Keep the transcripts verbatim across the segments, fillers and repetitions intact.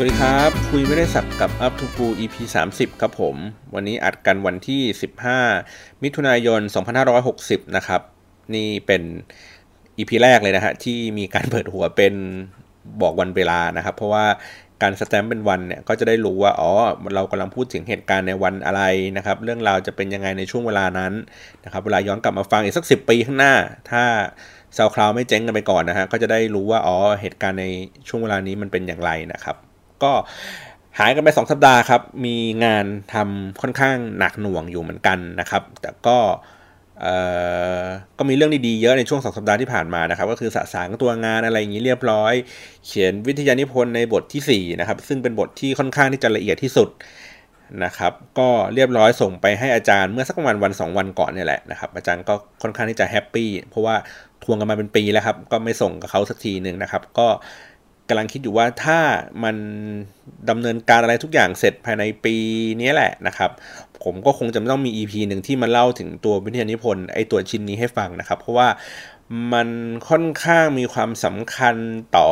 สวัสดีครับคุยไม่ได้สับกับอัพทูกู อี พี สามสิบครับผมวันนี้อัดกันวันที่สิบห้ามิถุนายนสองพันห้าร้อยหกสิบนะครับนี่เป็น อี พี แรกเลยนะฮะที่มีการเปิดหัวเป็นบอกวันเวลานะครับเพราะว่าการสแตมป์เป็นวันเนี่ยก็จะได้รู้ว่าอ๋อเรากำลังพูดถึงเหตุการณ์ในวันอะไรนะครับเรื่องราวจะเป็นยังไงในช่วงเวลานั้นนะครับเวลาย้อนกลับมาฟังอีกสักสิบปีข้างหน้าถ้าซาวคลาวไม่เจ๊งกันไปก่อนนะฮะก็จะได้รู้ว่าอ๋อเหตุการณ์ในช่วงเวลานี้มันเป็นอย่างไรนะครับก็หายกันไปสองสัปดาห์ครับมีงานทำค่อนข้างหนักหน่วงอยู่เหมือนกันนะครับแต่ก็เอ่อก็มีเรื่องดีๆเยอะในช่วงสองสัปดาห์ที่ผ่านมานะครับก็คือสะสางตัวงานอะไรอย่างนี้เรียบร้อยเขียนวิทยานิพนธ์ในบทที่สี่นะครับซึ่งเป็นบทที่ค่อนข้างที่จะละเอียดที่สุดนะครับก็เรียบร้อยส่งไปให้อาจารย์เมื่อสักประมาณวันสองวันก่อนเนี่ยแหละนะครับอาจารย์ก็ค่อนข้างที่จะแฮปปี้เพราะว่าทวงกันมาเป็นปีแล้วครับก็ไม่ส่งกับเขาสักทีนึงนะครับก็กำลังคิดอยู่ว่าถ้ามันดำเนินการอะไรทุกอย่างเสร็จภายในปีนี้แหละนะครับผมก็คงจะต้องมี อี พี หนึ่งที่มาเล่าถึงตัววิทยานิพนธ์ไอตัวชิ้นนี้ให้ฟังนะครับเพราะว่ามันค่อนข้างมีความสำคัญต่อ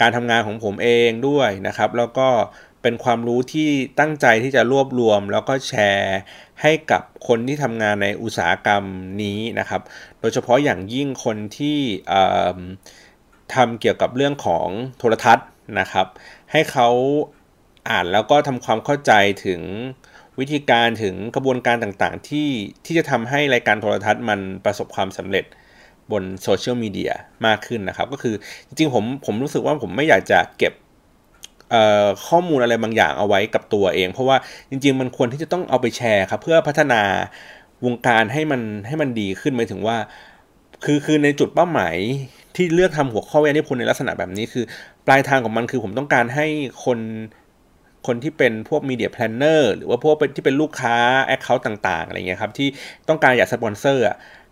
การทำงานของผมเองด้วยนะครับแล้วก็เป็นความรู้ที่ตั้งใจที่จะรวบรวมแล้วก็แชร์ให้กับคนที่ทำงานในอุตสาหกรรมนี้นะครับโดยเฉพาะอย่างยิ่งคนที่ทำเกี่ยวกับเรื่องของโทรทัศน์นะครับให้เขาอ่านแล้วก็ทำความเข้าใจถึงวิธีการถึงกระบวนการต่างๆที่ที่จะทำให้รายการโทรทัศน์มันประสบความสำเร็จบนโซเชียลมีเดียมากขึ้นนะครับก็คือจริงๆผมผมรู้สึกว่าผมไม่อยากจะเก็บข้อมูลอะไรบางอย่างเอาไว้กับตัวเองเพราะว่าจริงๆมันควรที่จะต้องเอาไปแชร์ครับเพื่อพัฒนาวงการให้มันให้มันดีขึ้นหมายถึงว่าคือคือในจุดเป้าหมายที่เลือกทำหัวข้อวิทยานิพนธ์ในลักษณะแบบนี้คือปลายทางของมันคือผมต้องการให้คนคนที่เป็นพวก media planner หรือว่าพวกที่เป็นลูกค้า account ต่างๆอะไรเงี้ยครับที่ต้องการอยากสปอนเซอร์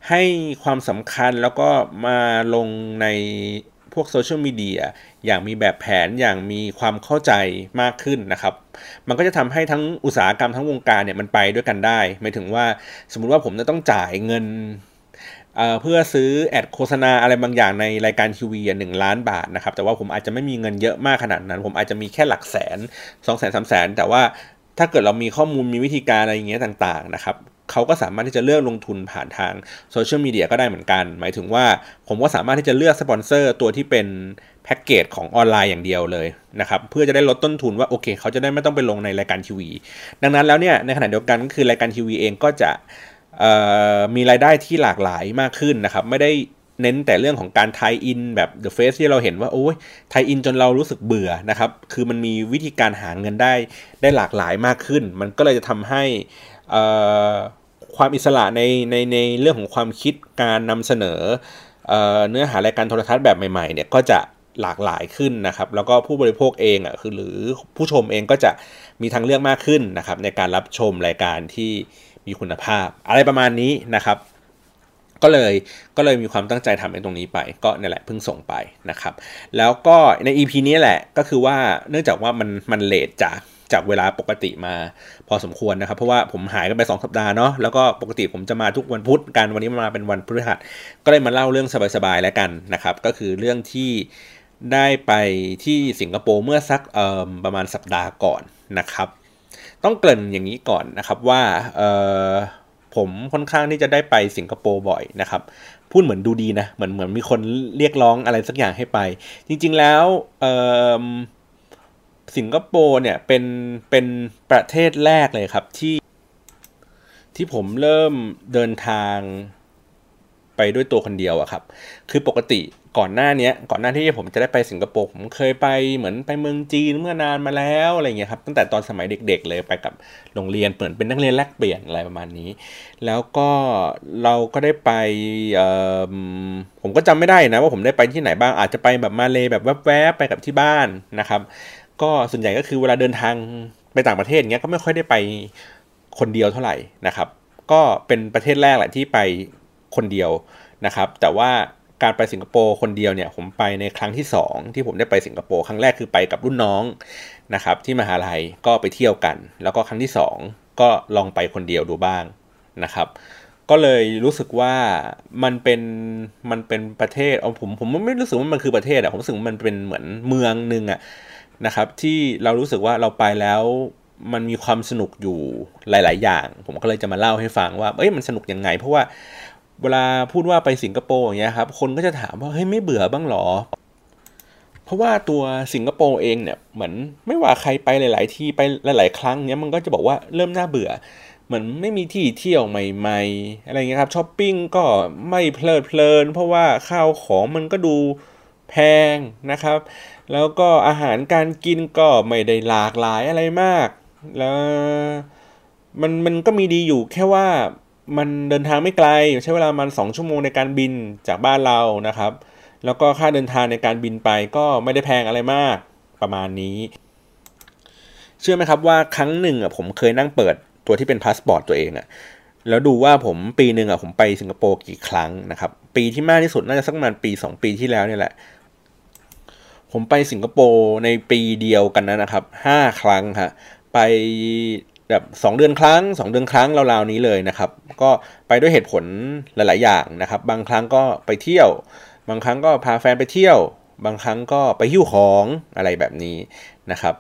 ให้ความสำคัญแล้วก็มาลงในพวกโซเชียลมีเดียอย่างมีแบบแผนอย่างมีความเข้าใจมากขึ้นนะครับมันก็จะทำให้ทั้งอุตสาหกรรมทั้งวงการเนี่ยมันไปด้วยกันได้หมายถึงว่าสมมุติว่าผมจะต้องจ่ายเงินเอ่อเพื่อซื้อแอดโฆษณาอะไรบางอย่างในรายการทีวีหนึ่งล้านบาทนะครับแต่ว่าผมอาจจะไม่มีเงินเยอะมากขนาดนั้นผมอาจจะมีแค่หลักแสนสองแสนสามแสนแต่ว่าถ้าเกิดเรามีข้อมูลมีวิธีการอะไรอย่างเงี้ยต่างๆนะครับเขาก็สามารถที่จะเลือกลงทุนผ่านทางโซเชียลมีเดียก็ได้เหมือนกันหมายถึงว่าผมก็สามารถที่จะเลือกสปอนเซอร์ตัวที่เป็นแพ็กเกจของออนไลน์อย่างเดียวเลยนะครับเพื่อจะได้ลดต้นทุนว่าโอเคเขาจะได้ไม่ต้องไปลงในรายการทีวีดังนั้นแล้วเนี่ยในขณะเดียวกันก็คือรายการทีวีเองก็จะมีรายได้ที่หลากหลายมากขึ้นนะครับไม่ได้เน้นแต่เรื่องของการไทยอินแบบ The Face ที่เราเห็นว่าโอ้ยไทยอินจนเรารู้สึกเบื่อนะครับคือมันมีวิธีการหาเงินได้ได้หลากหลายมากขึ้นมันก็เลยจะทำให้ความอิสระในในในเรื่องของความคิดการนำเสนอเนื้อหารายการโทรทัศน์แบบใหม่ๆเนี่ยก็จะหลากหลายขึ้นนะครับแล้วก็ผู้บริโภคเองอ่ะคือหรือผู้ชมเองก็จะมีทางเลือกมากขึ้นนะครับในการรับชมรายการที่มีคุณภาพอะไรประมาณนี้นะครับก็เลยก็เลยมีความตั้งใจทำในตรงนี้ไปก็นี่แหละเพิ่งส่งไปนะครับแล้วก็ใน อี พี นี้แหละก็คือว่าเนื่องจากว่ามันมันเลทจากจากเวลาปกติมาพอสมควรนะครับเพราะว่าผมหายกันไปสองสัปดาห์เนาะแล้วก็ปกติผมจะมาทุกวันพุธการวันนี้มาเป็นวันพฤหัสก็เลยมาเล่าเรื่องสบายๆแล้วกันนะครับก็คือเรื่องที่ได้ไปที่สิงคโปร์เมื่อสักเอ่อประมาณสัปดาห์ก่อนนะครับต้องเกริ่นอย่างนี้ก่อนนะครับว่าเอ่อผมค่อนข้างที่จะได้ไปสิงคโปร์บ่อยนะครับพูดเหมือนดูดีนะเหมือนเหมือนมีคนเรียกร้องอะไรสักอย่างให้ไปจริงๆแล้วเอ่อสิงคโปร์เนี่ยเป็นเป็นประเทศแรกเลยครับที่ที่ผมเริ่มเดินทางไปด้วยตัวคนเดียวอะครับคือปกติก่อนหน้านี้ก่อนหน้าที่ผมจะได้ไปสิงคโปร์ผมเคยไปเหมือนไปเมืองจีนเมื่อนานมาแล้วอะไรเงี้ยครับตั้งแต่ตอนสมัยเด็กๆเลยไปกับโรงเรียนเปิดเป็นนักเรียนแลกเปลี่ยนอะไรประมาณนี้แล้วก็เราก็ได้ไปผมก็จำไม่ได้นะว่าผมได้ไปที่ไหนบ้างอาจจะไปแบบมาเลย์แบบแวบๆไปกับที่บ้านนะครับก็ส่วนใหญ่ก็คือเวลาเดินทางไปต่างประเทศเงี้ยก็ไม่ค่อยได้ไปคนเดียวเท่าไหร่นะครับก็เป็นประเทศแรกแหละที่ไปคนเดียวนะครับแต่ว่าการไปสิงคโปร์คนเดียวเนี่ยผมไปในครั้งที่สองที่ผมได้ไปสิงคโปร์ครั้งแรกคือไปกับรุ่นน้องนะครับที่มหาลัยก็ไปเที่ยวกันแล้วก็ครั้งที่สองก็ลองไปคนเดียวดูบ้างนะครับก็เลยรู้สึกว่ามันเป็นมันเป็นประเทศเอาผมผมไม่รู้สึกว่ามันคือประเทศอะผมรู้สึกว่ามันเป็นเหมือนเมืองนึงอะ นะครับที่เรารู้สึกว่าเราไปแล้วมันมีความสนุกอยู่หลายๆอย่างผมก็เลยจะมาเล่าให้ฟังว่าเอ้ยมันสนุกยังไงเพราะว่าเวลาพูดว่าไปสิงคโปร์อย่างเงี้ยครับคนก็จะถามว่าเฮ้ยไม่เบื่อบ้างหรอเพราะว่าตัวสิงคโปร์เองเนี่ยเหมือนไม่ว่าใครไปหลายๆที่ไปหลายๆครั้งเนี้ยมันก็จะบอกว่าเริ่มน่าเบื่อเหมือนไม่มีที่เที่ยวใหม่ๆอะไรเงี้ยครับช้อปปิ้งก็ไม่เพลิดเพลินเพราะว่าข้าวของมันก็ดูแพงนะครับแล้วก็อาหารการกินก็ไม่ได้หลากหลายอะไรมากแล้วมันมันก็มีดีอยู่แค่ว่ามันเดินทางไม่ไกลใช้เวลามันสองชั่วโมงในการบินจากบ้านเรานะครับแล้วก็ค่าเดินทางในการบินไปก็ไม่ได้แพงอะไรมากประมาณนี้เชื่อไหมครับว่าครั้งหนึ่งอ่ะผมเคยนั่งเปิดตัวที่เป็นพาสปอร์ตตัวเองอ่ะแล้วดูว่าผมปีหนึ่งอ่ะผมไปสิงคโปร์กี่ครั้งนะครับปีที่มากที่สุดน่าจะสักประมาณปีสองปีที่แล้วเนี่ยแหละผมไปสิงคโปร์ในปีเดียวกันนั้นนะครับห้าครั้งค่ะไปแบบสองเดือนครั้งสองเดือนครั้งราวๆนี้เลยนะครับก็ไปด้วยเหตุผลหลายๆอย่างนะครับบางครั้งก็ไปเที่ยวบางครั้งก็พาแฟนไปเที่ยวบางครั้งก็ไปหิ้วของอะไรแบบนี้นะครับ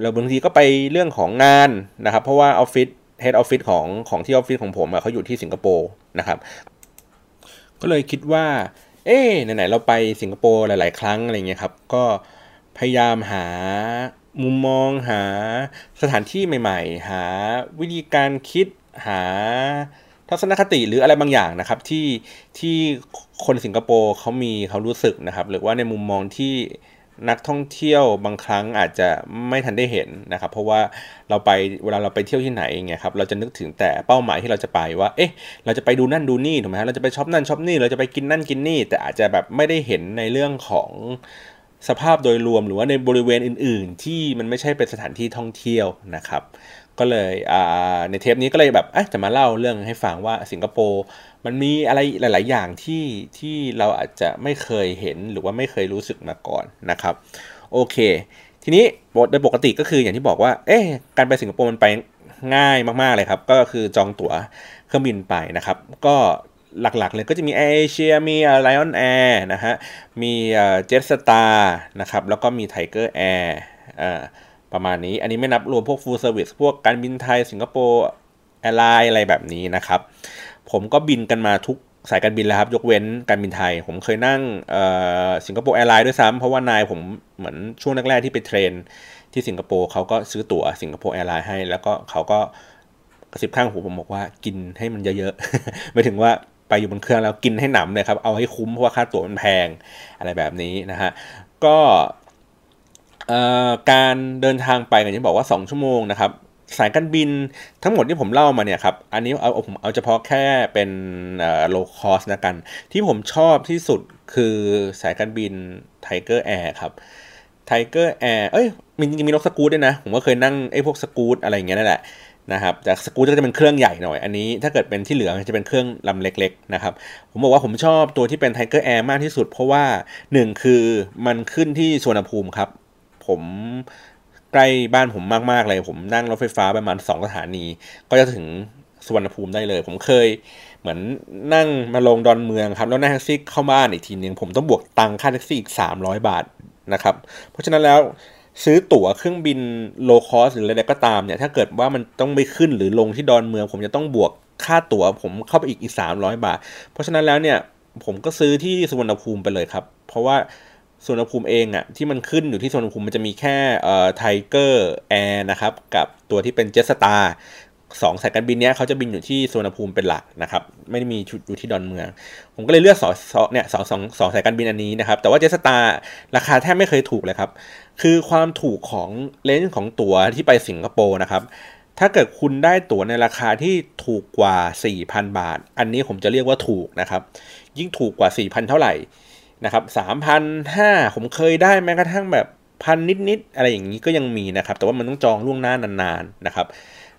แล้วบางทีก็ไปเรื่องของงานนะครับเพราะว่าออฟฟิศเฮดออฟฟิศของของที่ออฟฟิศของผมอ่ะเขาอยู่ที่สิงคโปร์นะครับก็เลยคิดว่าเอ๊ะไหนๆเราไปสิงคโปร์หลายๆครั้งอะไรเงี้ยครับก็พยายามหามุมมองหาสถานที่ใหม่ๆหาวิธีการคิดหาทัศนคติหรืออะไรบางอย่างนะครับที่ที่คนสิงคโปร์เขามีเขารู้สึกนะครับหรือว่าในมุมมองที่นักท่องเที่ยวบางครั้งอาจจะไม่ทันได้เห็นนะครับเพราะว่าเราไปเวลาเราไปเที่ยวที่ไหนอย่างเงี้ยครับเราจะนึกถึงแต่เป้าหมายที่เราจะไปว่าเอ๊ะเราจะไปดูนั่นดูนี่ถูกไหมฮะเราจะไปช็อปนั่นช็อปนี่เราจะไปกินนั่นกินนี่แต่อาจจะแบบไม่ได้เห็นในเรื่องของสภาพโดยรวมหรือว่าในบริเวณอื่นๆที่มันไม่ใช่เป็นสถานที่ท่องเที่ยวนะครับก็เลยในเทปนี้ก็เลยแบบจะมาเล่าเรื่องให้ฟังว่าสิงคโปร์มันมีอะไรหลายๆอย่างที่ที่เราอาจจะไม่เคยเห็นหรือว่าไม่เคยรู้สึกมาก่อนนะครับโอเคทีนี้โดยปกติก็คืออย่างที่บอกว่าเอ๊ะการไปสิงคโปร์มันไปง่ายมากๆเลยครับก็คือจองตั๋วเครื่องบินไปนะครับก็หลักๆเลยก็จะมีแอร์เอเชียมีไลออนแอร์นะฮะมีเจ็ตสตาร์นะครับแล้วก็มีไทเกอร์แอร์ประมาณนี้อันนี้ไม่นับรวมพวกฟูลเซอร์วิสพวกการบินไทยสิงคโปร์แอร์ไลน์อะไรแบบนี้นะครับผมก็บินกันมาทุกสายการบินแล้วครับยกเว้นการบินไทยผมเคยนั่งสิงคโปร์แอร์ไลน์ด้วยซ้ำเพราะว่านายผมเหมือนช่วงแรกๆที่ไปเทรนที่สิงคโปร์เขาก็ซื้อตั๋วสิงคโปร์แอร์ไลน์ให้แล้วก็เขาก็กระซิบข้างหูผมบอกว่ากินให้มันเยอะๆหมายถึงว่าไปอยู่บนเครื่องแล้วกินให้หนำเลยครับเอาให้คุ้มเพราะว่าค่าตั๋วมันแพงอะไรแบบนี้นะฮะก็การเดินทางไปอย่างที่บอกว่าสองชั่วโมงนะครับสายการบินทั้งหมดที่ผมเล่ามาเนี่ยครับอันนี้เอาผมเอาเฉพาะแค่เป็นโลคอสนะกันที่ผมชอบที่สุดคือสายการบินไทเกอร์แอร์ครับไทเกอร์แอร์เอ้ยมีจริงๆมีรถสกู๊ตด้วยนะผมก็เคยนั่งไอ้พวกสกู๊ตอะไรอย่างเงี้ยนั่นแหละนะครับแต่สกู๊ตจะเป็นเครื่องใหญ่หน่อยอันนี้ถ้าเกิดเป็นที่เหลือจะเป็นเครื่องลำเล็กๆนะครับผมบอกว่าผมชอบตัวที่เป็นไทเกอร์แอร์มากที่สุดเพราะว่าหนึ่งคือมันขึ้นที่สุวรรณภูมิครับผมใกล้บ้านผมมากๆเลยผมนั่งรถไฟฟ้าประมาณสองสถานีก็จะถึงสุวรรณภูมิได้เลยผมเคยเหมือนนั่งมาลงดอนเมืองครับแล้วนั่งแท็กซี่เข้าบ้านอีกทีนึงผมต้องบวกตังค่าแท็กซี่อีกสามร้อยบาทนะครับเพราะฉะนั้นแล้วซื้อตั๋วเครื่องบินโลคอสหรืออะไรก็ตามเนี่ยถ้าเกิดว่ามันต้องไปขึ้นหรือลงที่ดอนเมืองผมจะต้องบวกค่าตั๋วผมเข้าไปอีกอีกสามร้อยบาทเพราะฉะนั้นแล้วเนี่ยผมก็ซื้อที่สุวรรณภูมิไปเลยครับเพราะว่าสุวรรณภูมิเองอ่ะที่มันขึ้นอยู่ที่สุวรรณภูมิมันจะมีแค่เอ่อไทเกอร์แอร์นะครับกับตัวที่เป็นเจ็ตสตาร์สองสายการบินเนี้ยเขาจะบินอยู่ที่สุวรรณภูมิเป็นหลักนะครับไม่ได้มีอยู่ที่ดอนเมืองผมก็เลยเลือกสองเนี่ยสองสองสองสายการบินอันนี้นะครับแต่ว่าเจ็ตสตาร์ราคาแทบไม่เคยถูกเลยครับคือความถูกของเลนส์ของตั๋วที่ไปสิงคโปร์นะครับถ้าเกิดคุณได้ตั๋วในราคาที่ถูกกว่า สี่พัน บาทอันนี้ผมจะเรียกว่าถูกนะครับยิ่งถูกกว่า สี่พัน เท่าไหร่นะครับ สามพันห้าร้อย ผมเคยได้แม้กระทั่งแบบพันนิดๆอะไรอย่างนี้ก็ยังมีนะครับแต่ว่ามันต้องจองล่วงหน้านานๆนะครับ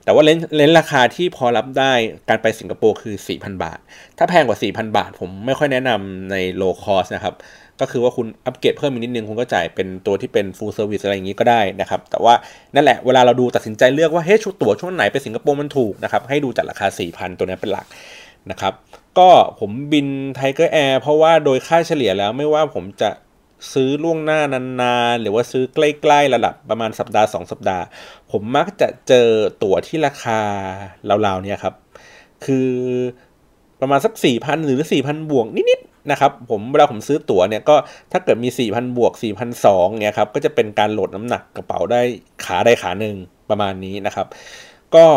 แต่ว่าเลนส์เลนส์ราคาที่พอรับได้การไปสิงคโปร์คือ สี่พัน บาทถ้าแพงกว่า สี่พัน บาทผมไม่ค่อยแนะนำในโลคอสนะครับก็คือว่าคุณอัปเกรดเพิ่มอีกนิดนึงคุณก็จ่ายเป็นตัวที่เป็น full service อะไรอย่างนี้ก็ได้นะครับแต่ว่านั่นแหละเวลาเราดูตัดสินใจเลือกว่าเฮ้ยชุดตั๋วช่วงไหนไปสิงคโปร์มันถูกนะครับให้ดูจากราคา สี่พัน ตัวนี้เป็นหลักนะครับก็ผมบินไทเกอร์แอร์เพราะว่าโดยค่าเฉลี่ยแล้วไม่ว่าผมจะ ซื้อล่วงหน้านานๆหรือว่าซื้อใกล้ๆระดับประมาณสัปดาห์สองสัปดาห์ผมมักจะเจอตั๋วที่ราคาราวๆเนี่ยครับคือประมาณสัก สี่พัน หรือ สี่พัน บวกนิดๆนะครับผมเวลาผมซื้อตั๋วเนี่ยก็ถ้าเกิดมี สี่พัน บวก สี่พันสองร้อย เนี่ยครับก็จะเป็นการโหลดน้ำหนักกระเป๋าได้ขาได้ขาหนึ่งประมาณนี้นะครับก็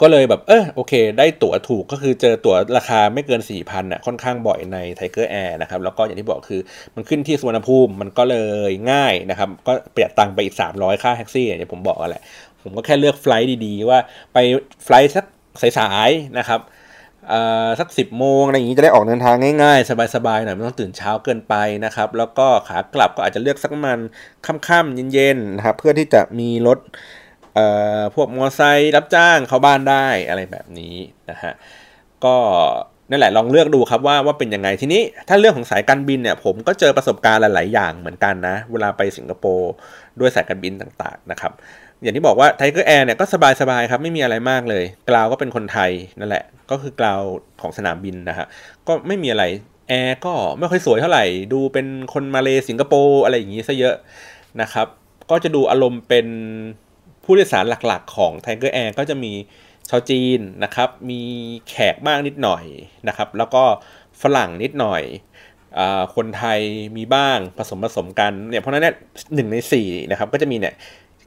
ก็เลยแบบเออโอเคได้ตั๋วถูกก็คือเจอตั๋วราคาไม่เกิน สี่พัน น่ะค่อนข้างบ่อยใน Tiger Air นะครับแล้วก็อย่างที่บอกคือมันขึ้นที่สุวรรณภูมิมันก็เลยง่ายนะครับก็ประหยัดตังค์ไปอีกสามร้อยค่าแท็กซี่อย่างที่ผมบอกแหละผมก็แค่เลือกไฟล์ดีๆว่าไปไฟล์สักสายๆนะครับเอ่อสักสิบโมงอะไรอย่างนี้จะได้ออกเดินทางง่ายๆสบายๆหน่อยไม่ต้องตื่นเช้าเกินไปนะครับแล้วก็ขากลับก็อาจจะเลือกสักมันค่ำๆเย็นๆนะครับเพื่อที่จะมีรถเอ่อพวกมอไซค์รับจ้างเข้าบ้านได้อะไรแบบนี้นะฮะก็นั่นแหละลองเลือกดูครับว่าว่าเป็นยังไงทีนี้ถ้าเรื่องของสายการบินเนี่ยผมก็เจอประสบการณ์หลายๆอย่างเหมือนกันนะเวลาไปสิงคโปร์ด้วยสายการบินต่างๆนะครับอย่างที่บอกว่า Tiger Air เนี่ยก็สบายๆครับไม่มีอะไรมากเลยกราวก็เป็นคนไทยนั่นแหละก็คือกราวของสนามบินนะฮะก็ไม่มีอะไรแอร์ก็ไม่ค่อยสวยเท่าไหร่ดูเป็นคนมาเลย์สิงคโปร์อะไรอย่างงี้ซะเยอะนะครับก็จะดูอารมณ์เป็นผู้โดยสารหลักๆของ Tiger Air ก็จะมีชาวจีนนะครับมีแขกบ้างนิดหน่อยนะครับแล้วก็ฝรั่งนิดหน่อยอ่าคนไทยมีบ้างผสมผสมกันเนี่ยเพราะฉะนั้นเนี่ยหนึ่งในสี่นะครับก็จะมีเนี่ย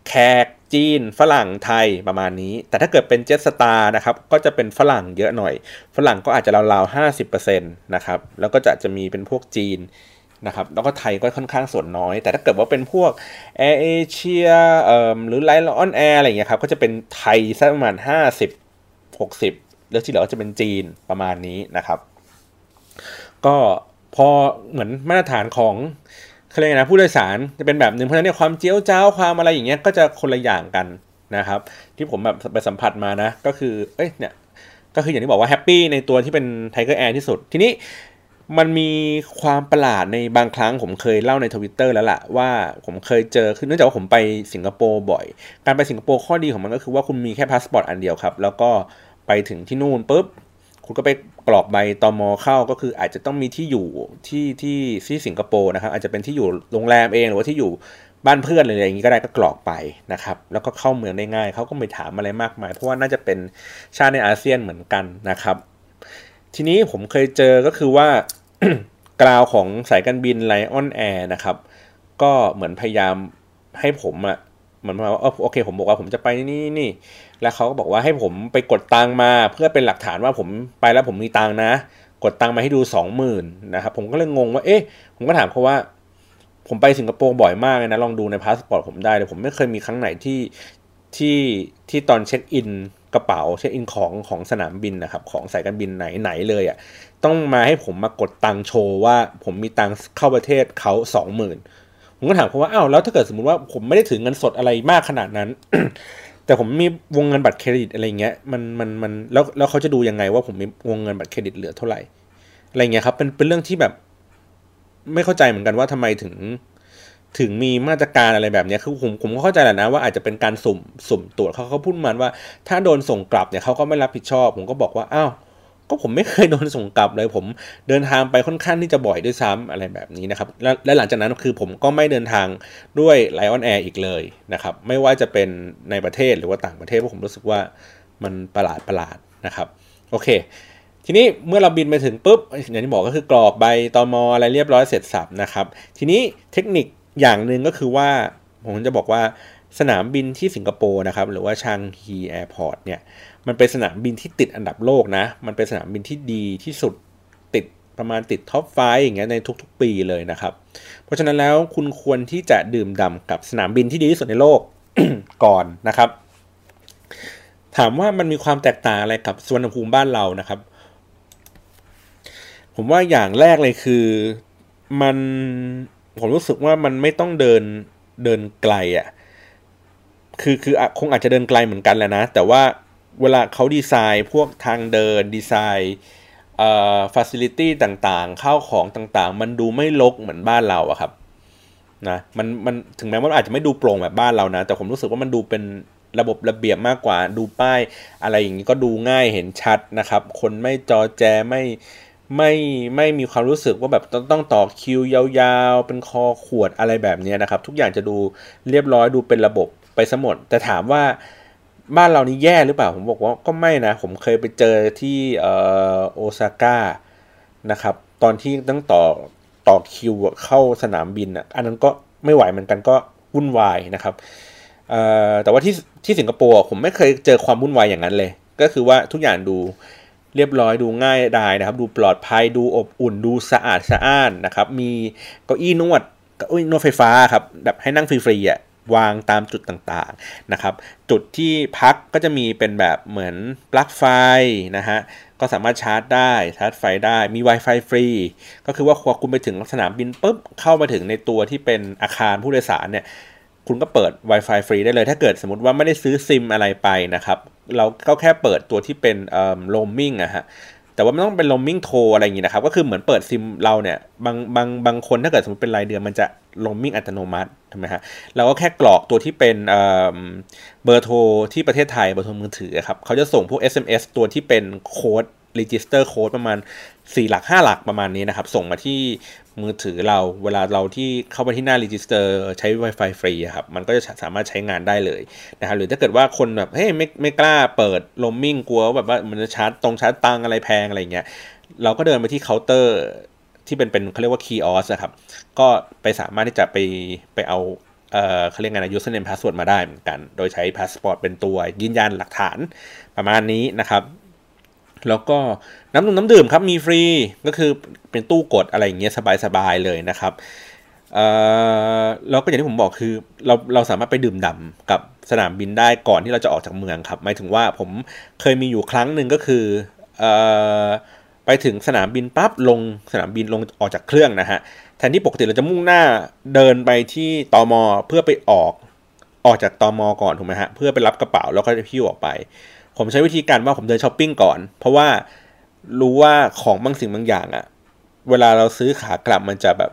แขกจีนฝรั่งไทยประมาณนี้แต่ถ้าเกิดเป็นเจ็ตสตาร์นะครับก็จะเป็นฝรั่งเยอะหน่อยฝรั่งก็อาจจะราวๆ ห้าสิบเปอร์เซ็นต์ นะครับแล้วก็จะจะมีเป็นพวกจีนนะครับแล้วก็ไทยก็ค่อนข้างส่วนน้อยแต่ถ้าเกิดว่าเป็นพวก Air Asia เอ่อหรือ Lion Air อะไรอย่างเงี้ยครับก็จะเป็นไทยสักประมาณห้าสิบ หกสิบแล้วที่เหลือก็จะเป็นจีนประมาณนี้นะครับก็พอเหมือนมาตรฐานของเขาเรียกไงนะผู้โดยสารจะเป็นแบบนึงเพราะฉะนั้นเนี่ยความเจี๊ยวเจ้าความอะไรอย่างเงี้ยก็จะคนละอย่างกันนะครับที่ผมแบบไปสัมผัสมานะก็คือเอ้ยเนี่ยก็คืออย่างที่บอกว่าแฮปปี้ในตัวที่เป็น Tiger Air ที่สุดทีนี้มันมีความประหลาดในบางครั้งผมเคยเล่าใน Twitter แล้วล่ะว่าผมเคยเจอคือเนื่องจากว่าผมไปสิงคโปร์บ่อยการไปสิงคโปร์ข้อดีของมันก็คือว่าคุณมีแค่พาสปอร์ตอันเดียวครับแล้วก็ไปถึงที่นู่นปุ๊บคุณก็ไปกรอกใบตม.เข้าก็คืออาจจะต้องมีที่อยู่ที่ที่ที่สิงคโปร์นะครับอาจจะเป็นที่อยู่โรงแรมเองหรือว่าที่อยู่บ้านเพื่อนอะไรอย่างนี้ก็ได้ก็กรอกไปนะครับแล้วก็เข้าเมืองได้ง่ายเขาก็ไม่ถามอะไรมากมายเพราะว่าน่าจะเป็นชาติในอาเซียนเหมือนกันนะครับทีนี้ผมเคยเจอก็คือว่า กล่าวของสายการบิน Lion Air นะครับก็เหมือนพยายามให้ผมอะเหมือนว่าโอเคผมบอกว่าผมจะไปนี่นี่แล้วเขาก็บอกว่าให้ผมไปกดตังมาเพื่อเป็นหลักฐานว่าผมไปแล้วผมมีตังนะกดตังมาให้ดู สองหมื่น นะครับผมก็เลยงงว่าเอ๊ะผมก็ถามเขาว่าผมไปสิงคโปร์บ่อยมากเลยนะลองดูในพาสปอร์ตผมได้เลยผมไม่เคยมีครั้งไหนที่ที่ที่ตอนเช็คอินกระเป๋าเช็คอินของของสนามบินนะครับของสายการบินไหนไหนเลยอ่ะต้องมาให้ผมมากดตังโชว์ว่าผมมีตังเข้าประเทศเขา สองหมื่น ผมก็ถามเขาว่าอ้าวแล้วถ้าเกิดสมมุติว่าผมไม่ได้ถือเงินสดอะไรมากขนาดนั้น แต่ผมมีวงเงินบัตรเครดิตอะไรเงี้ยมันมันมันแล้วแล้วเขาจะดูยังไงว่าผมมีวงเงินบัตรเครดิตเหลือเท่าไหร่อะไรเงี้ยครับเป็นเป็นเรื่องที่แบบไม่เข้าใจเหมือนกันว่าทำไมถึงถึงมีมาตรการอะไรแบบนี้คือผมผมก็เข้าใจแหละนะว่าอาจจะเป็นการสุ่มสุ่มตรวจเขาเขาพูดมันว่าถ้าโดนส่งกลับเนี่ยเขาก็ไม่รับผิดชอบผมก็บอกว่าอ้าวก็ผมไม่เคยโดนส่งกลับเลยผมเดินทางไปค่อนข้างที่จะบ่อยด้วยซ้ำอะไรแบบนี้นะครับและและหลังจากนั้นคือผมก็ไม่เดินทางด้วย Lion Air อีกเลยนะครับไม่ว่าจะเป็นในประเทศหรือว่าต่างประเทศเพราะผมรู้สึกว่ามันประหลาดประหลาดนะครับโอเคทีนี้เมื่อเราบินไปถึงปุ๊บอย่างที่บอกก็คือกรอกใบตม.อะไรเรียบร้อยเสร็จสับนะครับทีนี้เทคนิคอย่างหนึ่งก็คือว่าผมจะบอกว่าสนามบินที่สิงคโปร์นะครับหรือว่าชางฮีแอร์พอร์ตเนี่ยมันเป็นสนามบินที่ติดอันดับโลกนะมันเป็นสนามบินที่ดีที่สุดติดประมาณติดท็อปไฟว์อย่างเงี้ยในทุกๆปีเลยนะครับเพราะฉะนั้นแล้วคุณควรที่จะดื่มด่ำกับสนามบินที่ดีที่สุดในโลก ก่อนนะครับถามว่ามันมีความแตกต่างอะไรกับสุวรรณภูมิบ้านเรานะครับผมว่าอย่างแรกเลยคือมันผมรู้สึกว่ามันไม่ต้องเดินเดินไกลอ่ะคือคือคงอาจจะเดินไกลเหมือนกันแหละนะแต่ว่าเวลาเขาดีไซน์พวกทางเดินดีไซน์เอ่อฟาซิลิตี้ต่างๆข้าวของต่างๆมันดูไม่รกเหมือนบ้านเราอะครับนะมันมันถึงแม้ว่าอาจจะไม่ดูโปร่งแบบบ้านเรานะแต่ผมรู้สึกว่ามันดูเป็นระบบระเบียบมากกว่าดูป้ายอะไรอย่างนี้ก็ดูง่ายเห็นชัดนะครับคนไม่จอแจไม่ ไม่ไม่มีความรู้สึกว่าแบบต้องต้องต่อคิวยาวๆเป็นคอขวดอะไรแบบนี้นะครับทุกอย่างจะดูเรียบร้อยดูเป็นระบบไปซะหมดแต่ถามว่าบ้านเรานี่แย่หรือเปล่าผมบอกว่าก็ไม่นะผมเคยไปเจอที่เอ่อโอซาก้านะครับตอนที่ต้องต่อต่อคิวเข้าสนามบินอ่ะอันนั้นก็ไม่ไหวเหมือนกันก็วุ่นวายนะครับเอ่อแต่ว่าที่ที่สิงคโปร์ผมไม่เคยเจอความวุ่นวายอย่างนั้นเลยก็คือว่าทุกอย่างดูเรียบร้อยดูง่ายดายนะครับดูปลอดภัยดูอบอุ่นดูสะอาดสะอ้านนะครับมีเก้าอี้นวดเก้าอี้นวดไฟฟ้าครับแบบให้นั่งฟรีๆอ่ะวางตามจุดต่างๆนะครับจุดที่พักก็จะมีเป็นแบบเหมือนปลั๊กไฟนะฮะก็สามารถชาร์จได้ชาร์จไฟได้มี Wi-Fi ฟรีก็คือว่าพอคุณไปถึงสนามบินปุ๊บเข้ามาถึงในตัวที่เป็นอาคารผู้โดยสารเนี่ยคุณก็เปิด Wi-Fi ฟรีได้เลยถ้าเกิดสมมติว่าไม่ได้ซื้อซิมอะไรไปนะครับเราก็แค่เปิดตัวที่เป็นเอ่อ roaming อะฮะแต่ว่าไม่ต้องเป็น roaming โทรอะไรอย่างงี้นะครับก็คือเหมือนเปิดซิมเราเนี่ยบางบางบางคนถ้าเกิดสมมติเป็นรายเดือนมันจะ roaming อัตโนมัติใช่ไหมฮะเราก็แค่กรอกตัวที่เป็นเอ่อเบอร์โทรที่ประเทศไทยเบอร์โทรมือถือครับเขาจะส่งพวก เอส เอ็ม เอส ตัวที่เป็นโค้ด register code ประมาณสี่หลักห้าหลักประมาณนี้นะครับส่งมาที่มือถือเราเวลาเราที่เข้าไปที่หน้า register ใช้ Wi-Fi ฟรีครับมันก็จะสามารถใช้งานได้เลยนะครับหรือถ้าเกิดว่าคนแบบเฮ้ยไม่ไม่กล้าเปิด roaming กลัวแบบว่ามันจะชาร์จตรงชาร์จตังอะไรแพงอะไรอย่างเงี้ยเราก็เดินไปที่เคาน์เตอร์ที่เป็นเป็นเขาเรียกว่า kiosk ครับก็ไปสามารถที่จะไปไปเอาเอ่อเขาเรียกไงนะ username password มาได้เหมือนกันโดยใช้ passport เป็นตัวยืนยันหลักฐานประมาณนี้นะครับแล้วก็น้ำดื่มน้ำดื่มครับมีฟรีก็คือเป็นตู้กดอะไรอย่างเงี้ยสบายๆเลยนะครับเอ่อแล้วก็อย่างที่ผมบอกคือเราเราสามารถไปดื่มด่ำกับสนามบินได้ก่อนที่เราจะออกจากเมืองครับหมายถึงว่าผมเคยมีอยู่ครั้งหนึ่งก็คือเอ่อไปถึงสนามบินปั๊บลงสนามบินลงออกจากเครื่องนะฮะแทนที่ปกติเราจะมุ่งหน้าเดินไปที่ตม.เพื่อไปออกออกจากตม.ก่อนถูกไหมฮะเพื่อไปรับกระเป๋าแล้วก็พิ้วออกไปผมใช้วิธีการว่าผมเดินช้อปปิ้งก่อนเพราะว่ารู้ว่าของบางสิ่งบางอย่างอะเวลาเราซื้อขากลับมันจะแบบ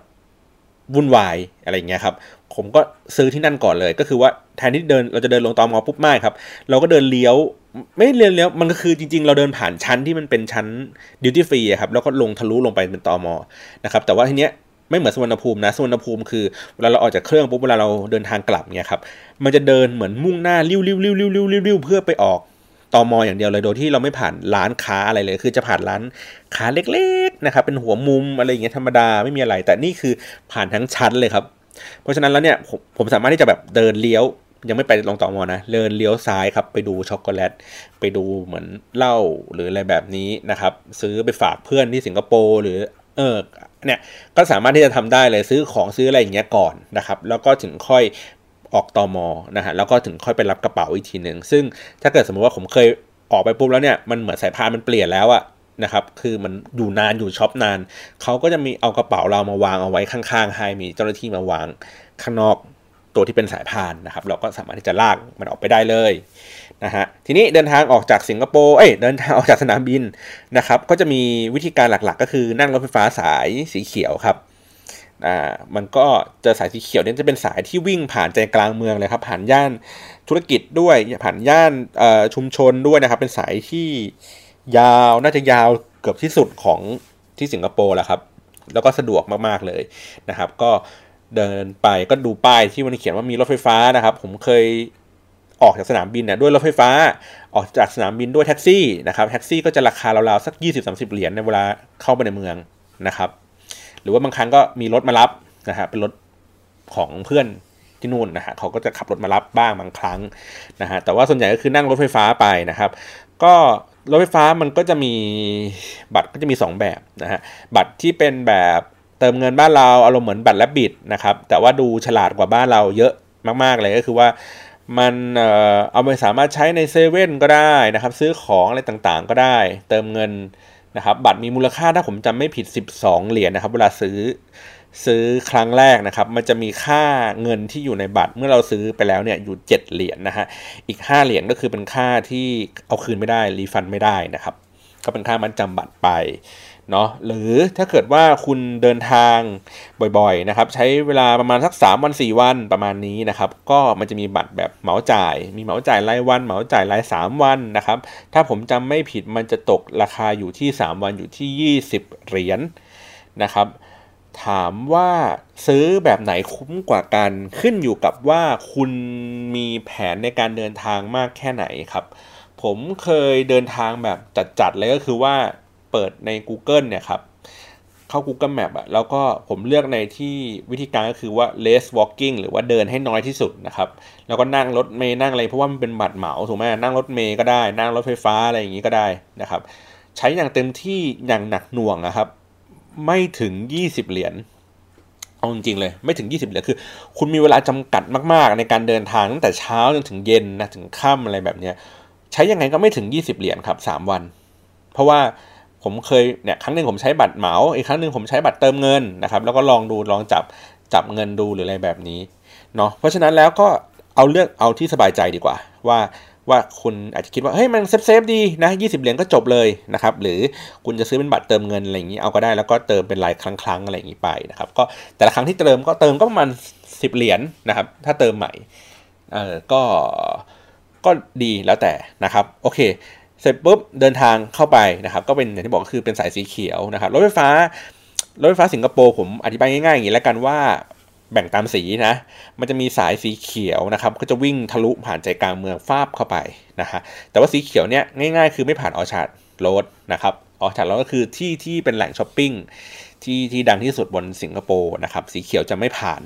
วุ่นวายอะไรอย่างเงี้ยครับผมก็ซื้อที่นั่นก่อนเลยก็คือว่าแทนที่เดินเราจะเดินลงตม.ปุ๊บไม่ครับเราก็เดินเลี้ยวไม่เลี้ยวเลี้ยวมันก็คือจริงๆเราเดินผ่านชั้นที่มันเป็นชั้นดิวตี้ฟรีครับแล้วก็ลงทะลุลงไปเป็นตม.นะครับแต่ว่าทีเนี้ยไม่เหมือนสุวรรณภูมินะสุวรรณภูมิคือเวลาเราออกจากเครื่องปุ๊บเวลาเราเดินทางกลับเงี้ยครับมันจะเดินเหมือนมุ่งหน้าริ้วริ้วริ้วริ้วริ้วริ้วเพื่อไปออกตม.อย่างเดียวเลยโดยที่เราไม่ผ่านร้านค้าอะไรเลยคือจะผ่านร้านค้าเล็กๆนะครับเป็นหัวมุมอะไรอย่างเงี้ยธรรมดาไม่มีอะไรแต่นี่คือผ่านทั้งชั้นเลยครับเพราะฉะนั้นแล้วเนี่ยผมผมสามารถที่จะแบบเดินเลี้ยวยังไม่ไปลงตม.นะเดินเลี้ยวซ้ายครับไปดูช็อกโกแลตไปดูเหมือนเหล้าหรืออะไรแบบนี้นะครับซื้อไปฝากเพื่อนที่สิงคโปร์หรือเออเนี่ยก็สามารถที่จะทำได้เลยซื้อของซื้ออะไรอย่างเงี้ยก่อนนะครับแล้วก็ถึงค่อยออกตม.นะฮะแล้วก็ถึงค่อยไปรับกระเป๋าอีกทีหนึ่งซึ่งถ้าเกิดสมมติว่าผมเคยออกไปปุ๊บแล้วเนี่ยมันเหมือนสายพานมันเปลี่ยนแล้วอะนะครับคือมันอยู่นานอยู่ช็อปนานเขาก็จะมีเอากระเป๋าเรามาวางเอาไว้ข้างๆให้มีเจ้าหน้าที่มาวางข้างนอกตัวที่เป็นสายพานนะครับเราก็สามารถที่จะลากมันออกไปได้เลยนะฮะทีนี้เดินทางออกจากสิงคโปร์เอ้ยเดินทางออกจากสนามบินนะครับก็จะมีวิธีการหลักๆก็คือนั่งรถไฟฟ้าสายสีเขียวครับอ่ามันก็จะสายสีเขียวเนี่ยจะเป็นสายที่วิ่งผ่านใจกลางเมืองเลยครับผ่านย่านธุรกิจด้วยผ่านย่านเอ่อชุมชนด้วยนะครับเป็นสายที่ยาวน่าจะยาวเกือบที่สุดของที่สิงคโปร์แล้วครับแล้วก็สะดวกมากๆเลยนะครับก็เดินไปก็ดูป้ายที่มันเขียนว่ามีรถไฟฟ้านะครับผมเคยออกจากสนามบินเนี่ยด้วยรถไฟฟ้าออกจากสนามบินด้วยแท็กซี่นะครับแท็กซี่ก็จะราคาราวๆสัก ยี่สิบถึงสามสิบ เหรียญในเวลาเข้าไปในเมืองนะครับหรือว่าบางครั้งก็มีรถมารับนะฮะเป็นรถของเพื่อนที่นู่นนะฮะเขาก็จะขับรถมารับบ้างบางครั้งนะฮะแต่ว่าส่วนใหญ่ก็คือนั่งรถไฟฟ้าไปนะครับก็รถไฟฟ้ามันก็จะมีบัตรก็จะมีสองแบบนะฮะบัตรที่เป็นแบบเติมเงินบ้านเราอารมณ์เหมือนบัตรแลบบิทนะครับแต่ว่าดูฉลาดกว่าบ้านเราเยอะมากๆเลยก็คือว่ามันเอ่อเอาไปสามารถใช้ในเซเว่นก็ได้นะครับซื้อของอะไรต่างๆก็ได้เติมเงินนะครับบัตรมีมูลค่าถ้าผมจำไม่ผิดสิบสองเหรียญ นะครับเวลาซื้อซื้อครั้งแรกนะครับมันจะมีค่าเงินที่อยู่ในบัตรเมื่อเราซื้อไปแล้วเนี่ยอยู่เจ็ดเหรียญ นะฮะอีกห้าเหรียญก็คือเป็นค่าที่เอาคืนไม่ได้รีฟันไม่ได้นะครับ ก็เป็นค่ามัดจำบัตรไปเนาะหรือถ้าเกิดว่าคุณเดินทางบ่อยๆนะครับใช้เวลาประมาณสักสามวันสี่วันประมาณนี้นะครับก็มันจะมีบัตรแบบเหมาจ่ายมีเหมาจ่ายรายวันเหมาจ่ายรายสามวันนะครับถ้าผมจำไม่ผิดมันจะตกราคาอยู่ที่สามวันอยู่ที่ยี่สิบเหรียญ นะครับถามว่าซื้อแบบไหนคุ้มกว่ากันขึ้นอยู่กับว่าคุณมีแผนในการเดินทางมากแค่ไหนครับผมเคยเดินทางแบบจัดๆเลยก็คือว่าเปิดใน Google เนี่ยครับเข้า Google Map อะแล้วก็ผมเลือกในที่วิธีการก็คือว่า less walking หรือว่าเดินให้น้อยที่สุดนะครับแล้วก็นั่งรถเมล์นั่งอะไรเพราะว่ามันเป็นบัตรเหมาถูกไหมนั่งรถเมล์ก็ได้นั่งรถไฟฟ้าอะไรอย่างนี้ก็ได้นะครับใช้อย่างเต็มที่อย่างหนักหน่วงนะครับไม่ถึงยี่สิบเหรียญเอาจริงๆเลยไม่ถึงยี่สิบเหรียญคือคุณมีเวลาจำกัดมากๆในการเดินทางตั้งแต่เช้าจนถึงเย็นนะถึงค่ำอะไรแบบนี้ใช้ยังไงก็ไม่ถึงยี่สิบเหรียญครับสามวันเพราะว่าผมเคยเนี่ยครั้งหนึ่งผมใช้บัตรเหมาอีกครั้งหนึ่งผมใช้บัตรเติมเงินนะครับแล้วก็ลองดูลองจับจับเงินดูหรืออะไรแบบนี้เนาะเพราะฉะนั้นแล้วก็เอาเลือกเอาที่สบายใจดีกว่าว่าว่าคุณอาจจะคิดว่าเฮ้ยมันเซฟเซฟดีนะยี่สิบเหรียญก็จบเลยนะครับหรือคุณจะซื้อเป็นบัตรเติมเงินอะไรอย่างนี้เอาก็ได้แล้วก็เติมเป็นรายครั้งๆอะไรอย่างนี้ไปนะครับก็แต่ละครั้งที่เติมก็เติมก็ประมาณสิบเหรียญ น, นะครับถ้าเติมใหม่เออก็ก็ดีแล้วแต่นะครับโอเคเสร็จปุ๊บเดินทางเข้าไปนะครับก็เป็นอย่างที่บอกก็คือเป็นสายสีเขียวนะครับรถไฟฟ้ารถไฟฟ้าสิงคโปร์ผมอธิบายง่ายๆอย่างนี้แล้วกันว่าแบ่งตามสีนะมันจะมีสายสีเขียวนะครับก็จะวิ่งทะลุผ่านใจกลางเมืองฟาบเข้าไปนะฮะแต่ว่าสีเขียวเนี้ยง่ายๆคือไม่ผ่านออชาร์ดโรดนะครับออชาร์ดโรดก็คือที่ที่เป็นแหล่งช้อปปิ้งที่ที่ดังที่สุดบนสิงคโปร์นะครับสีเขียวจะไม่ผ่าน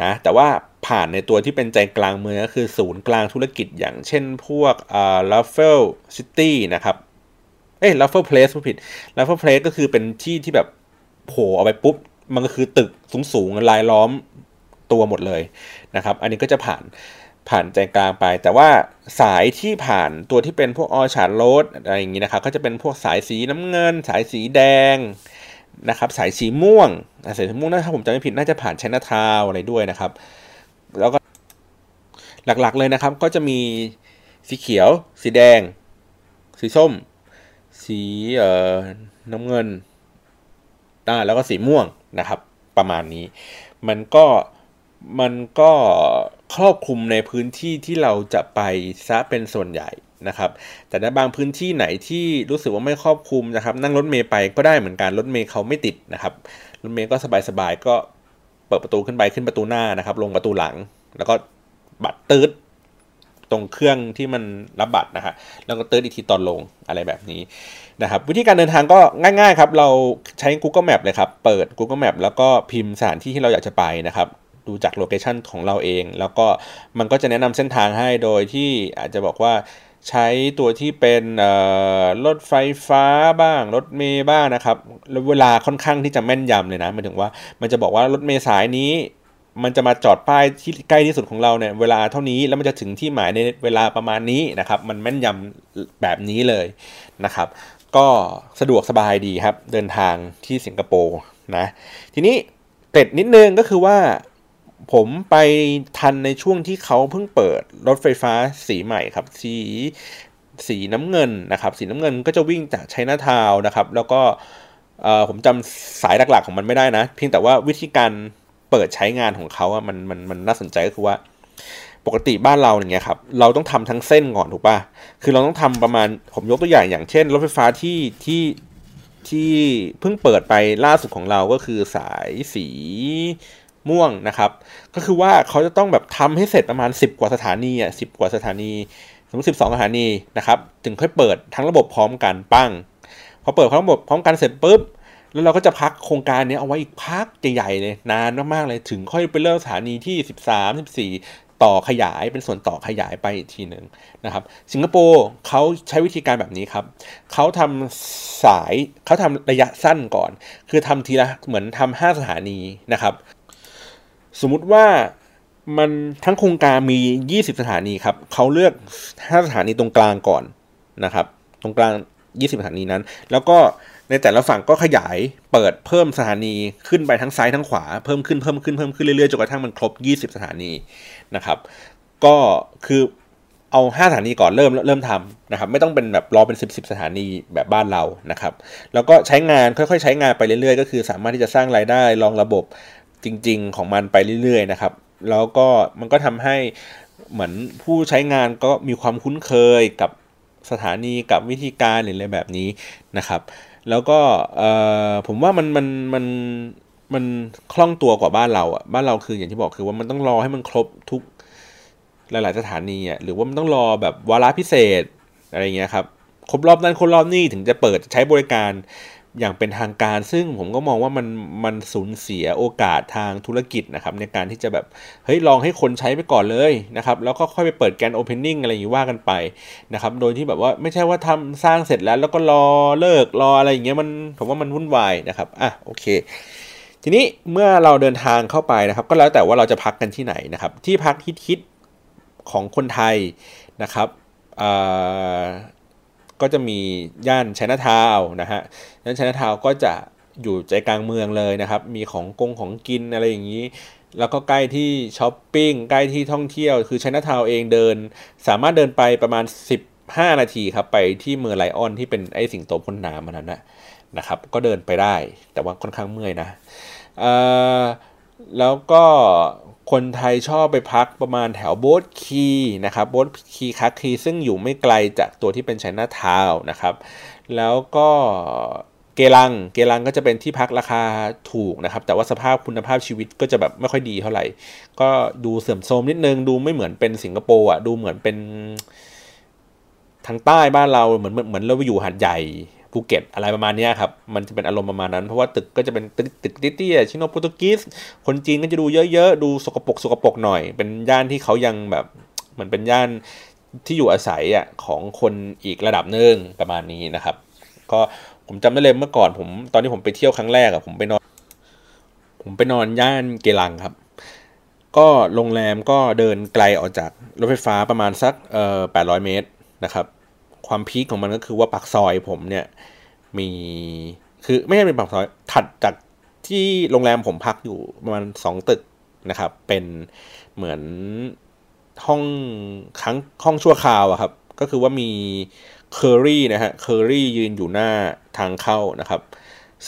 นะแต่ว่าผ่านในตัวที่เป็นใจกลางเมืองก็คือศูนย์กลางธุรกิจอย่างเช่นพวกอ่าลัฟเฟิลซิตี้นะครับเอ้ยลัฟเฟิลเพลสผู้ผิดลัฟเฟิลเพลสก็คือเป็นที่ที่แบบโผล่ออกไปปุ๊บมันก็คือตึกสูงๆรายล้อมตัวหมดเลยนะครับอันนี้ก็จะผ่านผ่านใจกลางไปแต่ว่าสายที่ผ่านตัวที่เป็นพวกออชาร์ดโรดอะไรอย่างนี้นะครับก็จะเป็นพวกสายสีน้ำเงินสายสีแดงนะครับสายสีม่วงสายสีม่วงถ้าผมจำไม่ผิดน่าจะผ่านไชน่าทาวน์อะไรด้วยนะครับแล้วก็หลักๆเลยนะครับก็จะมีสีเขียวสีแดงสีส้มสีเอ่อน้ำเงินอ่าแล้วก็สีม่วงนะครับประมาณนี้มันก็มันก็ครอบคลุมในพื้นที่ที่เราจะไปซะเป็นส่วนใหญ่นะครับแต่ในบางพื้นที่ไหนที่รู้สึกว่าไม่ครอบคลุมนะครับนั่งรถเมล์ไปก็ได้เหมือนกันรถเมล์เขาไม่ติดนะครับรถเมล์ก็สบายๆก็เปิดประตูขึ้นไปขึ้นประตูหน้านะครับลงประตูหลังแล้วก็บัตรตืดตรงเครื่องที่มันรับบัตรนะฮะแล้วก็ตืดอีกทีตอนลงอะไรแบบนี้นะครับวิธีการเดินทางก็ง่ายๆครับเราใช้ Google Map เลยครับเปิด Google Map แล้วก็พิมพ์สถานที่ที่เราอยากจะไปนะครับดูจากโลเคชันของเราเองแล้วก็มันก็จะแนะนำเส้นทางให้โดยที่อาจจะบอกว่าใช้ตัวที่เป็นรถไฟฟ้าบ้างรถเมล์บ้างนะครับเวลาค่อนข้างที่จะแม่นยำเลยนะหมายถึงว่ามันจะบอกว่ารถเมล์สายนี้มันจะมาจอดป้ายที่ใกล้ที่สุดของเราเนี่ยเวลาเท่านี้แล้วมันจะถึงที่หมายในเวลาประมาณนี้นะครับมันแม่นยำแบบนี้เลยนะครับก็สะดวกสบายดีครับเดินทางที่สิงคโปร์นะทีนี้เกร็ดนิดนึงก็คือว่าผมไปทันในช่วงที่เขาเพิ่งเปิดรถไฟฟ้าสีใหม่ครับสีสีน้ำเงินนะครับสีน้ำเงินก็จะวิ่งจากไชน่าทาวน์นะครับแล้วก็ผมจำสายหลักๆของมันไม่ได้นะเพียงแต่ว่าวิธีการเปิดใช้งานของเขาอะมันมันมันน่าสนใจก็คือว่าปกติบ้านเราอย่างเงี้ยครับเราต้องทำทั้งเส้นก่อนถูกป่ะคือเราต้องทำประมาณผมยกตัวอย่างอย่างเช่นรถไฟฟ้าที่ที่ที่เพิ่งเปิดไปล่าสุดของเราก็คือสายสีม่วงนะครับก็คือว่าเขาจะต้องแบบทำให้เสร็จประมาณสิบกว่าสถานีอ่ะสิบกว่าสถานีสมมติสิบสองสถานีนะครับถึงค่อยเปิดทั้งระบบพร้อมกันปั้งพอเปิดทั้งระบบพร้อมกันเสร็จปุ๊บแล้วเราก็จะพักโครงการนี้เอาไว้อีกพักใหญ่ๆเลยนานมากๆเลยถึงค่อยไปเริ่มสถานีที่สิบสาม สิบสี่ต่อขยายเป็นส่วนต่อขยายไปอีกทีหนึ่งนะครับสิงคโปร์เขาใช้วิธีการแบบนี้ครับเขาทำสายเขาทำระยะสั้นก่อนคือทำทีละเหมือนทำห้าสถานีนะครับสมมุติว่ามันทั้งโครงการมียี่สิบสถานีครับเขาเลือกห้าสถานีตรงกลางก่อนนะครับตรงกลางยี่สิบสถานีนั้นแล้วก็ในแต่ละฝั่งก็ขยายเปิดเพิ่มสถานีขึ้นไปทั้งซ้ายทั้งขวาเพิ่มขึ้นเพิ่มขึ้นเพิ่มขึ้นเรื่อยๆจนกระทั่งมันครบยี่สิบสถานีนะครับก็คือ เอาห้าสถานีก่อนเริ่มเริ่มทำนะครับไม่ต้องเป็นแบบรอเป็นสิบสิบสถานีแบบบ้านเรานะครับแล้วก็ใช้งานค่อยๆใช้งานไปเรื่อยๆก็คือสามารถที่จะสร้างรายได้รองระบบจริงๆของมันไปเรื่อยๆนะครับแล้วก็มันก็ทำให้เหมือนผู้ใช้งานก็มีความคุ้นเคยกับสถานีกับวิธีการหรืออะไรแบบนี้นะครับแล้วก็ผมว่ามันมันมันมันคล่องตัวกว่าบ้านเราอ่ะบ้านเราคืออย่างที่บอกคือว่ามันต้องรอให้มันครบทุกหลายๆสถานีอ่ะหรือว่ามันต้องรอแบบวาระพิเศษอะไรเงี้ยครับครบรอบนั้นครบรอบนี้ถึงจะเปิดใช้บริการอย่างเป็นทางการซึ่งผมก็มองว่ามันมันสูญเสียโอกาสทางธุรกิจนะครับในการที่จะแบบเฮ้ยลองให้คนใช้ไปก่อนเลยนะครับแล้วก็ค่อยไปเปิดแกรนด์โอเพนนิ่งอะไรอย่างนี้ว่ากันไปนะครับโดยที่แบบว่าไม่ใช่ว่าทำสร้างเสร็จแล้วแล้วก็รอเลิกรออะไรอย่างเงี้ยมันผมว่ามันวุ่นวายนะครับอ่ะโอเคทีนี้เมื่อเราเดินทางเข้าไปนะครับก็แล้วแต่ว่าเราจะพักกันที่ไหนนะครับที่พักฮิตๆของคนไทยนะครับก็จะมีย่านไชน่าทาวน์นะฮะย่านไชน่าทาวน์ก็จะอยู่ใจกลางเมืองเลยนะครับมีของกงของกินอะไรอย่างนี้แล้วก็ใกล้ที่ช้อปปิ้งใกล้ที่ท่องเที่ยวคือไชน่าทาวน์เองเดินสามารถเดินไปประมาณสิบห้านาทีครับไปที่เมอร์ไลออนที่เป็นไอ้สิงโตพ่นน้ำมันนั้นนะนะครับก็เดินไปได้แต่ว่าค่อนข้างเมื่อยนะเอ่อแล้วก็คนไทยชอบไปพักประมาณแถวโบ๊ทคีนะครับโบ๊ทคีคักคีซึ่งอยู่ไม่ไกลจากตัวที่เป็นไชน่าทาวน์นะครับแล้วก็เกลังเกลังก็จะเป็นที่พักราคาถูกนะครับแต่ว่าสภาพคุณภาพชีวิตก็จะแบบไม่ค่อยดีเท่าไหร่ก็ดูเสื่อมโทรมนิดนึงดูไม่เหมือนเป็นสิงคโปร์อ่ะดูเหมือนเป็นทางใต้บ้านเราเหมือนเหมือนเราอยู่หาดใหญ่ภูเก็ตอะไรประมาณนี้ครับมันจะเป็นอารมณ์ประมาณนั้นเพราะว่าตึกก็จะเป็นตึกตึกเตี้ยๆชิโนโปรตุเกสคนจีนก็จะดูเยอะๆดูสกปรกสกปรกหน่อยเป็นย่านที่เขายังแบบเหมือนเป็นย่านที่อยู่อาศัยอ่ะของคนอีกระดับหนึ่งประมาณนี้นะครับก็ผมจำได้เลยเมื่อก่อนผมตอนที่ผมไปเที่ยวครั้งแรกอ่ะผมไปนอนผมไปนอนย่านเกลังครับก็โรงแรมก็เดินไกลออกจากรถไฟฟ้าประมาณสักเอ่อแปดร้อยเมตรนะครับความพีคของมันก็คือว่าปากซอยผมเนี่ยมีคือไม่ใช่เป็นปากซอยถัดจากที่โรงแรมผมพักอยู่ประมาณสองตึกนะครับเป็นเหมือนห้องค้างห้องชั่วคราวอะครับก็คือว่ามีเคอรี่นะฮะเคอรี่ยืนอยู่หน้าทางเข้านะครับ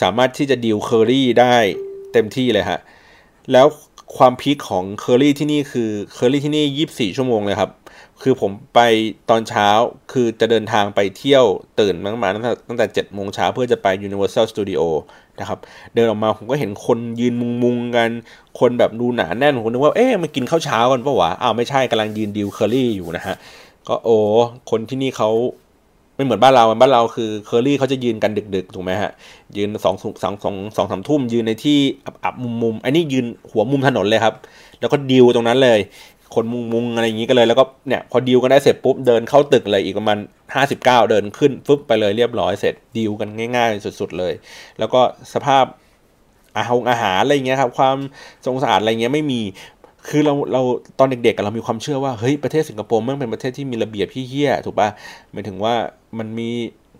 สามารถที่จะดีลเคอรี่ได้เต็มที่เลยฮะแล้วความพีคของเคอรี่ที่นี่คือเคอรี่ที่นี่ยี่สิบสี่ชั่วโมงเลยครับคือผมไปตอนเช้าคือจะเดินทางไปเที่ยวตื่นมาตั้งแต่ตั้งแต่เจ็ดโมงเช้าเพื่อจะไป Universal Studio นะครับเดินออกมาผมก็เห็นคนยืนมุงมุงกันคนแบบดูหนาแน่นผมนึกว่าเอ๊ะมันกินข้าวเช้ากันปะวะอ้าวไม่ใช่กำลังยืนดิวเคอรี่อยู่นะฮะก็โอ้คนที่นี่เขาไม่เหมือนบ้านเราบ้านเราคือเคอรี่เขาจะยืนกันดึกๆถูกไหมฮะยืนสองสองสองสองสามทุ่มยืนในที่อับๆมุมๆไอ้นี่ยืนหัวมุมถนนเลยครับแล้วก็ดิวตรงนั้นเลยคนมุงมุงอะไรอย่างนี้กันเลยแล้วก็เนี่ยพอดีลกันได้เสร็จปุ๊บเดินเข้าตึกเลยอีกประมาณห้าสิบเก้าเดินขึ้นฟึบไปเลยเรียบร้อยเสร็จดีลกันง่ายๆสุดๆเลยแล้วก็สภาพอาหารอาหารอะไรอย่างเงี้ยครับความสงสะอาดอะไรเงี้ยไม่มีคือเราเราตอนเด็กๆกันเรามีความเชื่อว่าเฮ้ยประเทศสิงคโปร์มันเป็นประเทศที่มีระเบียบที่เหี้ยถูกป่ะหมายถึงว่ามันมี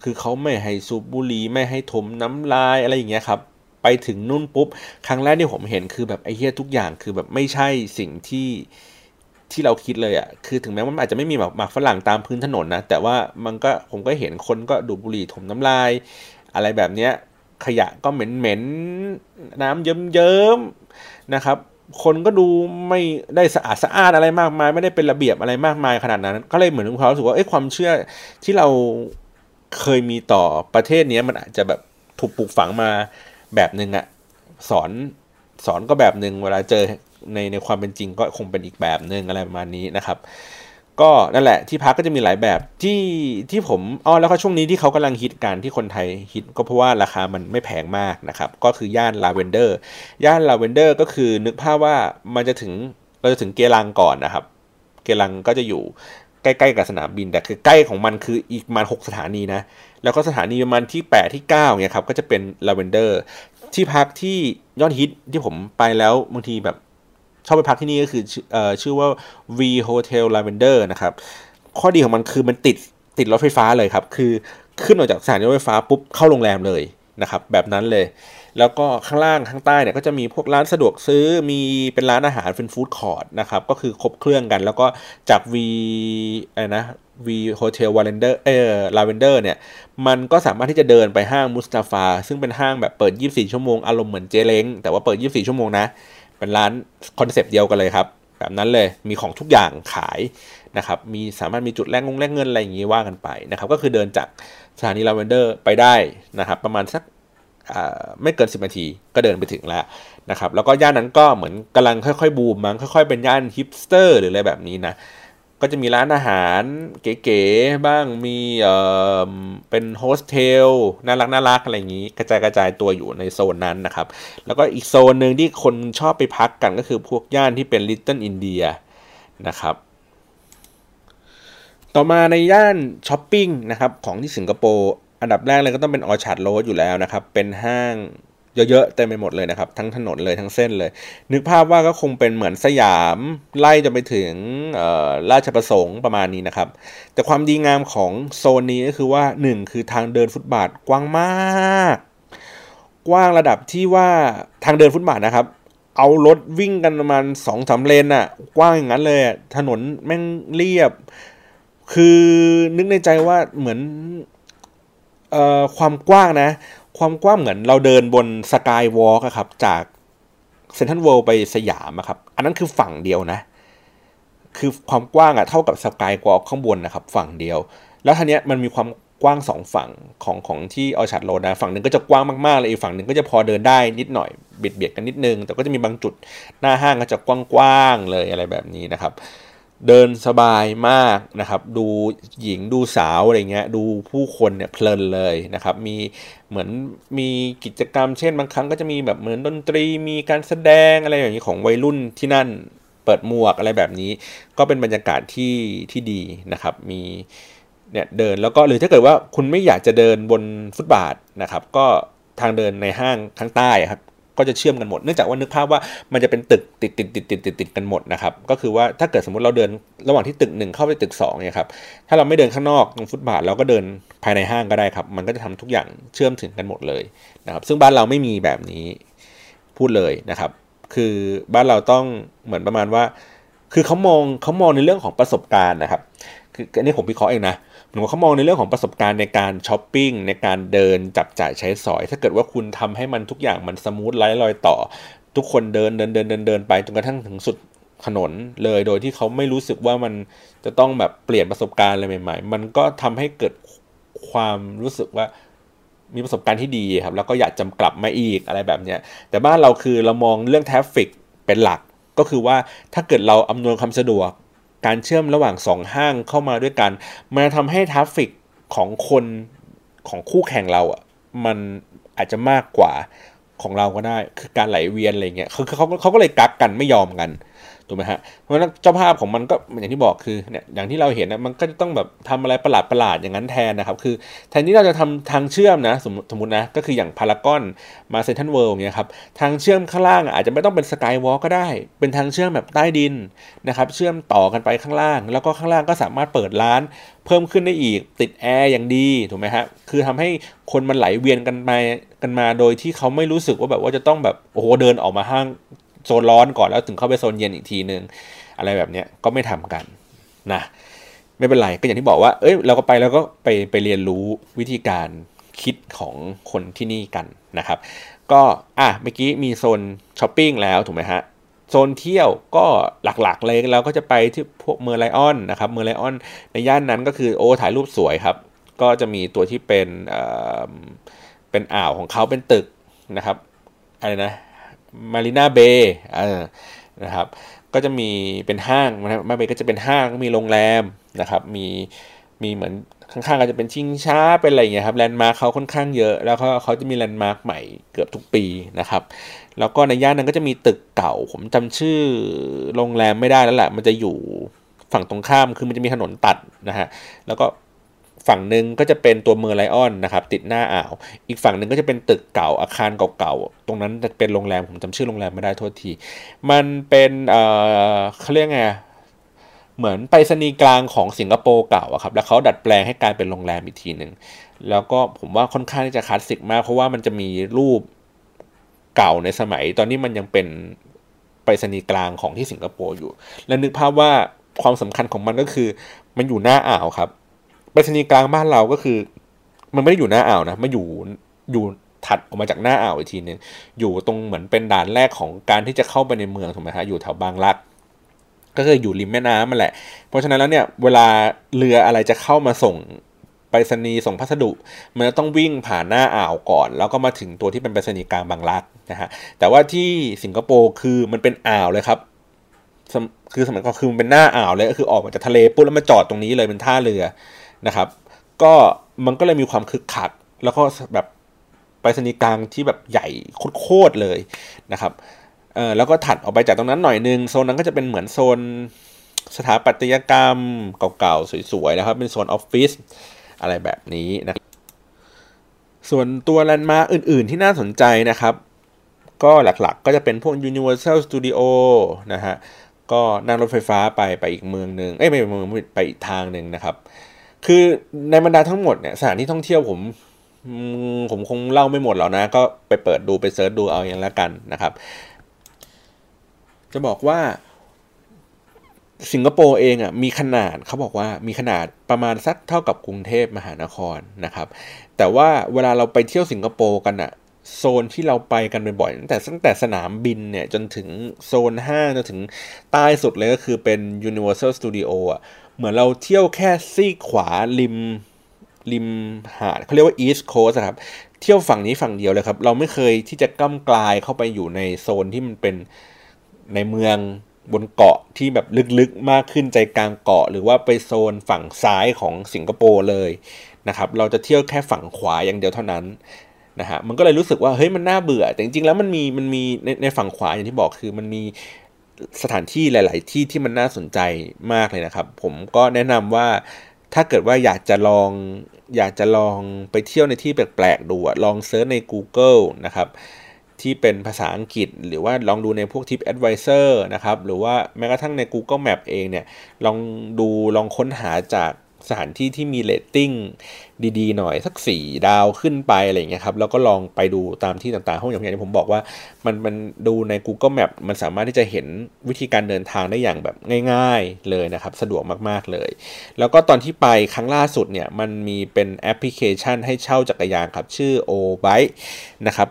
คือเขาไม่ให้สูบบุหรี่ไม่ให้ถมน้ำลายอะไรอย่างเงี้ยครับไปถึงนู่นปุ๊บครั้งแรกที่ผมเห็นคือแบบไอ้เหี้ยทุกอย่างคือแบบไม่ใช่สิ่งที่ที่เราคิดเลยอ่ะคือถึงแม้ว่ามันอาจจะไม่มีแบบหมากฝรั่งตามพื้นถนนนะแต่ว่ามันก็ผมก็เห็นคนก็ดูดบุหรี่ถมน้ำลายอะไรแบบเนี้ยขยะก็เหม็นเหม็นน้ำเยิ้มๆนะครับคนก็ดูไม่ได้สะอาดสะอาดอะไรมากมายไม่ได้เป็นระเบียบอะไรมากมายขนาดนั้นก็เลยเหมือนเขารู้สึกว่าเอ้ยความเชื่อที่เราเคยมีต่อประเทศนี้มันอาจจะแบบถูกปลูกฝังมาแบบนึงอ่ะสอนสอนก็แบบนึงเวลาเจอในในความเป็นจริงก็คงเป็นอีกแบบนึงอะไรประมาณนี้นะครับก็นั่นแหละที่พักก็จะมีหลายแบบที่ที่ผมอ๋อแล้วก็ช่วงนี้ที่เขากำลังฮิตกันที่คนไทยฮิตก็เพราะว่าราคามันไม่แพงมากนะครับก็คือย่านลาเวนเดอร์ย่านลาเวนเดอร์ก็คือนึกภาพว่ามันจะถึงเราจะถึงเกลังก่อนนะครับเกลังก็จะอยู่ใกล้ๆกับสนามบินแต่คือใกล้ของมันคืออีกประมาณหกสถานีนะแล้วก็สถานีประมาณที่แปดที่เก้าเนี่ยครับก็จะเป็นลาเวนเดอร์ที่พักที่ยอดฮิตที่ผมไปแล้วบางทีแบบชอบไปพักที่นี่ก็คือเอ่อชื่อว่า V Hotel Lavender นะครับข้อดีของมันคือมันติดติดรถไฟฟ้าเลยครับคือขึ้นออกจากสถานีรถไฟฟ้าปุ๊บเข้าโรงแรมเลยนะครับแบบนั้นเลย แล้วก็ข้างล่างข้างใต้เนี่ยก็จะมีพวกร้านสะดวกซื้อมีเป็นร้านอาหารเป็นฟู้ดคอร์ทนะครับก็คือครบเครื่องกันแล้วก็จาก V อะไรนะ V Hotel Lavender เอ่อ Lavender เนี่ยมันก็สามารถที่จะเดินไปห้างมุสตาฟาซึ่งเป็นห้างแบบเปิดยี่สิบสี่ชั่วโมงอารมณ์เหมือนเจเล้งแต่ว่าเปิดยี่สิบสี่ชั่วโมงนะเป็นร้านคอนเซปต์เดียวกันเลยครับแบบนั้นเลยมีของทุกอย่างขายนะครับมีสามารถมีจุดแลกงงแลกเงินอะไรอย่างนี้ว่ากันไปนะครับก็คือเดินจากสถานีลาเวนเดอร์ไปได้นะครับประมาณสักไม่เกินสิบนาทีก็เดินไปถึงแล้วนะครับแล้วก็ย่านนั้นก็เหมือนกำลังค่อยๆบูมมั้งค่อยๆเป็นย่านฮิปสเตอร์หรืออะไรแบบนี้นะก็จะมีร้านอาหารเก๋ๆบ้างมีเอ่อเป็นโฮสเทลน่ารักน่ารักอะไรอย่างนี้กระจายกระจายตัวอยู่ในโซนนั้นนะครับแล้วก็อีกโซนหนึ่งที่คนชอบไปพักกันก็คือพวกย่านที่เป็นลิตเติ้ลอินเดียนะครับต่อมาในย่านช้อปปิ้งนะครับของที่สิงคโปร์อันดับแรกเลยก็ต้องเป็นออชาร์ดโรดอยู่แล้วนะครับเป็นห้างเยอะๆเต็มไปหมดเลยนะครับทั้งถนนเลยทั้งเส้นเลยนึกภาพว่าก็คงเป็นเหมือนสยามไล่จนไปถึงราชประสงค์ประมาณนี้นะครับแต่ความดีงามของโซนนี้ก็คือว่าหนึ่งคือทางเดินฟุตบาทกว้างมากกว้างระดับที่ว่าทางเดินฟุตบาทนะครับเอารถวิ่งกันประมาณ สองสาม เลนน่ะกว้างอย่างนั้นเลยถนนแม่งเรียบคือนึกในใจว่าเหมือนเอ่อความกว้างนะความกว้างเหมือนเราเดินบนสกายวอล์กครับจากเซ็นทรัลเวิลด์ไปสยามครับอันนั้นคือฝั่งเดียวนะคือความกว้างอะเท่ากับสกายวอล์กข้างบนนะครับฝั่งเดียวแล้วทีเนี้ยมันมีความกว้างสองฝั่งของของที่ออชาร์ดโรดนะฝั่งหนึ่งก็จะกว้างมากๆเลยอีกฝั่งหนึ่งก็จะพอเดินได้นิดหน่อยเบียดเบียดกันนิดนึงแต่ก็จะมีบางจุดหน้าห้างก็จะกว้างๆเลยอะไรแบบนี้นะครับเดินสบายมากนะครับดูหญิงดูสาวอะไรเงี้ยดูผู้คนเนี่ยเพลินเลยนะครับมีเหมือนมีกิจกรรมเช่นบางครั้งก็จะมีแบบเหมือนดนตรีมีการแสดงอะไรอย่างนี้ของวัยรุ่นที่นั่นเปิดหมวกอะไรแบบนี้ก็เป็นบรรยากาศที่ที่ดีนะครับมีเนี่ยเดินแล้วก็หรือถ้าเกิดว่าคุณไม่อยากจะเดินบนฟุตบาทนะครับก็ทางเดินในห้างข้างใต้ครับก็จะเชื่อมกันหมดเนื่องจากว่านึกภาพว่ามันจะเป็นตึกติดติดติดติดติดติดกันหมดนะครับก็คือว่าถ้าเกิดสมมติเราเดินระหว่างที่ตึกหนึ่งเข้าไปตึกสองเนี่ยครับถ้าเราไม่เดินข้างนอกตรงฟุตบาทเราก็เดินภายในห้างก็ได้ครับมันก็จะทำทุกอย่างเชื่อมถึงกันหมดเลยนะครับซึ่งบ้านเราไม่มีแบบนี้พูดเลยนะครับคือบ้านเราต้องเหมือนประมาณว่าคือเขามองเขามองในเรื่องของประสบการณ์นะครับคืออันนี้ผมวิเคราะห์เองนะหนูเขามองในเรื่องของประสบการณ์ในการช้อปปิ้งในการเดินจับจ่ายใช้สอยถ้าเกิดว่าคุณทำให้มันทุกอย่างมันสมูทไร้รอยต่อทุกคนเดินเดินเดินเดินเดินไปจนกระทั่งถึงสุดถนนเลยโดยที่เขาไม่รู้สึกว่ามันจะต้องแบบเปลี่ยนประสบการณ์อะไรใหม่ๆมันก็ทำให้เกิดความรู้สึกว่ามีประสบการณ์ที่ดีครับแล้วก็อยากจำกลับมาอีกอะไรแบบเนี้ยแต่บ้านเราคือเรามองเรื่องทราฟฟิกเป็นหลักก็คือว่าถ้าเกิดเราอำนวยความสะดวกการเชื่อมระหว่างสองห้างเข้ามาด้วยกันมันทำให้ทราฟฟิกของคนของคู่แข่งเราอ่ะมันอาจจะมากกว่าของเราก็ได้คือการไหลเวียนอะไรเงี้ยคือเขาเขาก็เลยกักกันไม่ยอมกันถูกไหมฮะเพราะนั้นเจ้าภาพของมันก็อย่างที่บอกคือเนี่ยอย่างที่เราเห็นนะมันก็จะต้องแบบทำอะไรประหลาดประหลาดอย่างนั้นแทนนะครับคือแทนที่เราจะทำทางเชื่อมนะสมมติสมมตินะก็คืออย่างพารากอนมาเซ็นทรัลเวิลด์เนี่ยครับทางเชื่อมข้างล่างอาจจะไม่ต้องเป็นสกายวอล์กก็ได้เป็นทางเชื่อมแบบใต้ดินนะครับเชื่อมต่อกันไปข้างล่างแล้วก็ข้างล่างก็สามารถเปิดร้านเพิ่มขึ้นได้อีกติดแอร์อย่างดีถูกไหมฮะคือทำให้คนมันไหลเวียนกันไปกันมาโดยที่เขาไม่รู้สึกว่าแบบว่าจะต้องแบบโอ้โหเดินออกมาห้างโซนร้อนก่อนแล้วถึงเข้าไปโซนเย็นอีกทีนึงอะไรแบบเนี้ยก็ไม่ทำกันนะไม่เป็นไรก็อย่างที่บอกว่าเอ้ยเราก็ไปแล้วก็ไปไปเรียนรู้วิธีการคิดของคนที่นี่กันนะครับก็อ่ะเมื่อกี้มีโซนช้อปปิ้งแล้วถูกไหมฮะโซนเที่ยวก็หลักๆเลยเราก็จะไปที่พวกเมอร์ไลออนนะครับเมอร์ไลออนในย่านนั้นก็คือโอ้ถ่ายรูปสวยครับก็จะมีตัวที่เป็นเอ่อเป็นอ่าวของเขาเป็นตึกนะครับอะไรนะมารีนาเบย์นะครับก็จะมีเป็นห้างมารีนาเบย์ก็จะเป็นห้างมีโรงแรมนะครับมีมีเหมือนข้างๆก็จะเป็นชิงช้าเป็นอะไรอย่างเงี้ยครับแลนด์มาร์คเขาค่อนข้างเยอะแล้วเขาเขาจะมีแลนด์มาร์คใหม่เกือบทุกปีนะครับแล้วก็ในย่านนั้นก็จะมีตึกเก่าผมจำชื่อโรงแรมไม่ได้แล้วแหละมันจะอยู่ฝั่งตรงข้ามคือมันจะมีถนนตัดนะฮะแล้วก็ฝั่งหนึ่งก็จะเป็นตัวเมอร์ไลออนนะครับติดหน้าอ่าวอีกฝั่งหนึ่งก็จะเป็นตึกเก่าอาคารเก่าๆตรงนั้นจะเป็นโรงแรมผมจำชื่อโรงแรมไม่ได้โทษทีมันเป็นเอ่อเขาเรียกไงเหมือนไปรษณีย์กลางของสิงคโปร์เก่าอะครับแล้วเขาดัดแปลงให้กลายเป็นโรงแรมอีกทีหนึ่งแล้วก็ผมว่าค่อนข้างที่จะคลาสสิกมากเพราะว่ามันจะมีรูป เก่าในสมัยตอนนี้มันยังเป็นไปรษณีย์กลางของที่สิงคโปร์อยู่และนึกภาพว่าความสำคัญของมันก็คือมันอยู่หน้าอ่าวครับไปรษณีย์กลางบ้านเราก็คือมันไม่ได้อยู่หน้าอ่าวนะมันอยู่อยู่ถัดออกมาจากหน้าอ่าวอีกทีนึงอยู่ตรงเหมือนเป็นด่านแรกของการที่จะเข้าไปในเมืองถูกไหมฮะอยู่แถวบางรักก็คืออยู่ริมแม่น้ำมันแหละเพราะฉะนั้นแล้วเนี่ยเวลาเรืออะไรจะเข้ามาส่งไปรษณีย์ส่งพัสดุมันจะต้องวิ่งผ่านหน้าอ่าวก่อนแล้วก็มาถึงตัวที่เป็นไปรษณีย์กลางบางรักนะฮะแต่ว่าที่สิงคโปร์คือมันเป็นอ่าวเลยครับคือสมัยก่อนคือมันเป็นหน้าอ่าวเลยก็คือออกมาจากทะเลปุ๊บแล้วมาจอดตรงนี้เลยเป็นท่าเรือนะครับก็มันก็เลยมีความคึกคักแล้วก็แบบไปรษณีย์กลางที่แบบใหญ่โคตรเลยนะครับเออแล้วก็ถัดออกไปจากตรงนั้นหน่อยนึงโซนนั้นก็จะเป็นเหมือนโซนสถาปัตยกรรมเก่าๆสวยๆนะครับเป็นโซนออฟฟิศอะไรแบบนี้นะส่วนตัวแลนด์มาร์คอื่นๆที่น่าสนใจนะครับก็หลักๆก็จะเป็นพวก Universal Studio นะฮะก็นั่งรถไฟฟ้าไปไปอีกเมืองนึงเอ้ยไม่ไปเมืองไปอีกทางนึงนะครับคือในบรรดาทั้งหมดเนี่ยสถานที่ท่องเที่ยวผมผมคงเล่าไม่หมดหรอกนะก็ไปเปิดดูไปเสิร์ชดูเอาอย่างละกันนะครับจะบอกว่าสิงคโปร์เองอ่ะมีขนาดเขาบอกว่ามีขนาดประมาณสักเท่ากับกรุงเทพมหานครนะครับแต่ว่าเวลาเราไปเที่ยวสิงคโปร์กันอ่ะโซนที่เราไปกันบ่อยๆตั้งแต่ตั้งแต่สนามบินเนี่ยจนถึงโซนห้างจนถึงใต้สุดเลยก็คือเป็น Universal Studio อ่ะเหมือนเราเที่ยวแค่ซีกขวาริมริมหาดเขาเรียกว่า East Coast ครับเที่ยวฝั่งนี้ฝั่งเดียวเลยครับเราไม่เคยที่จะก้ำกลายเข้าไปอยู่ในโซนที่มันเป็นในเมืองบนเกาะที่แบบลึกๆมากขึ้นใจกลางเกาะหรือว่าไปโซนฝั่งซ้ายของสิงคโปร์เลยนะครับเราจะเที่ยวแค่ฝั่งขวาอย่างเดียวเท่านั้นนะฮะมันก็เลยรู้สึกว่าเฮ้ยมันน่าเบื่อแต่จริงๆแล้วมันมีมันมีในในฝั่งขวาอย่างที่บอกคือมันมีสถานที่หลายๆที่ที่มันน่าสนใจมากเลยนะครับผมก็แนะนำว่าถ้าเกิดว่าอยากจะลองอยากจะลองไปเที่ยวในที่แปลกๆดูอะลองเซิร์ชใน Google นะครับที่เป็นภาษาอังกฤษหรือว่าลองดูในพวก TripAdvisor นะครับหรือว่าแม้กระทั่งใน Google Map เองเนี่ยลองดูลองค้นหาจากสถานที่ที่มีเรตติ้งดีๆหน่อยสักสี่ดาวขึ้นไปอะไรอย่างเงี้ยครับแล้วก็ลองไปดูตามที่ต่างๆห้องอย่างที่ผมบอกว่ามันมันดูใน Google Map มันสามารถที่จะเห็นวิธีการเดินทางได้อย่างแบบง่ายๆเลยนะครับสะดวกมากๆเลยแล้วก็ตอนที่ไปครั้งล่าสุดเนี่ยมันมีเป็นแอปพลิเคชันให้เช่าจักรยานครับชื่อ O-Bike นะครับ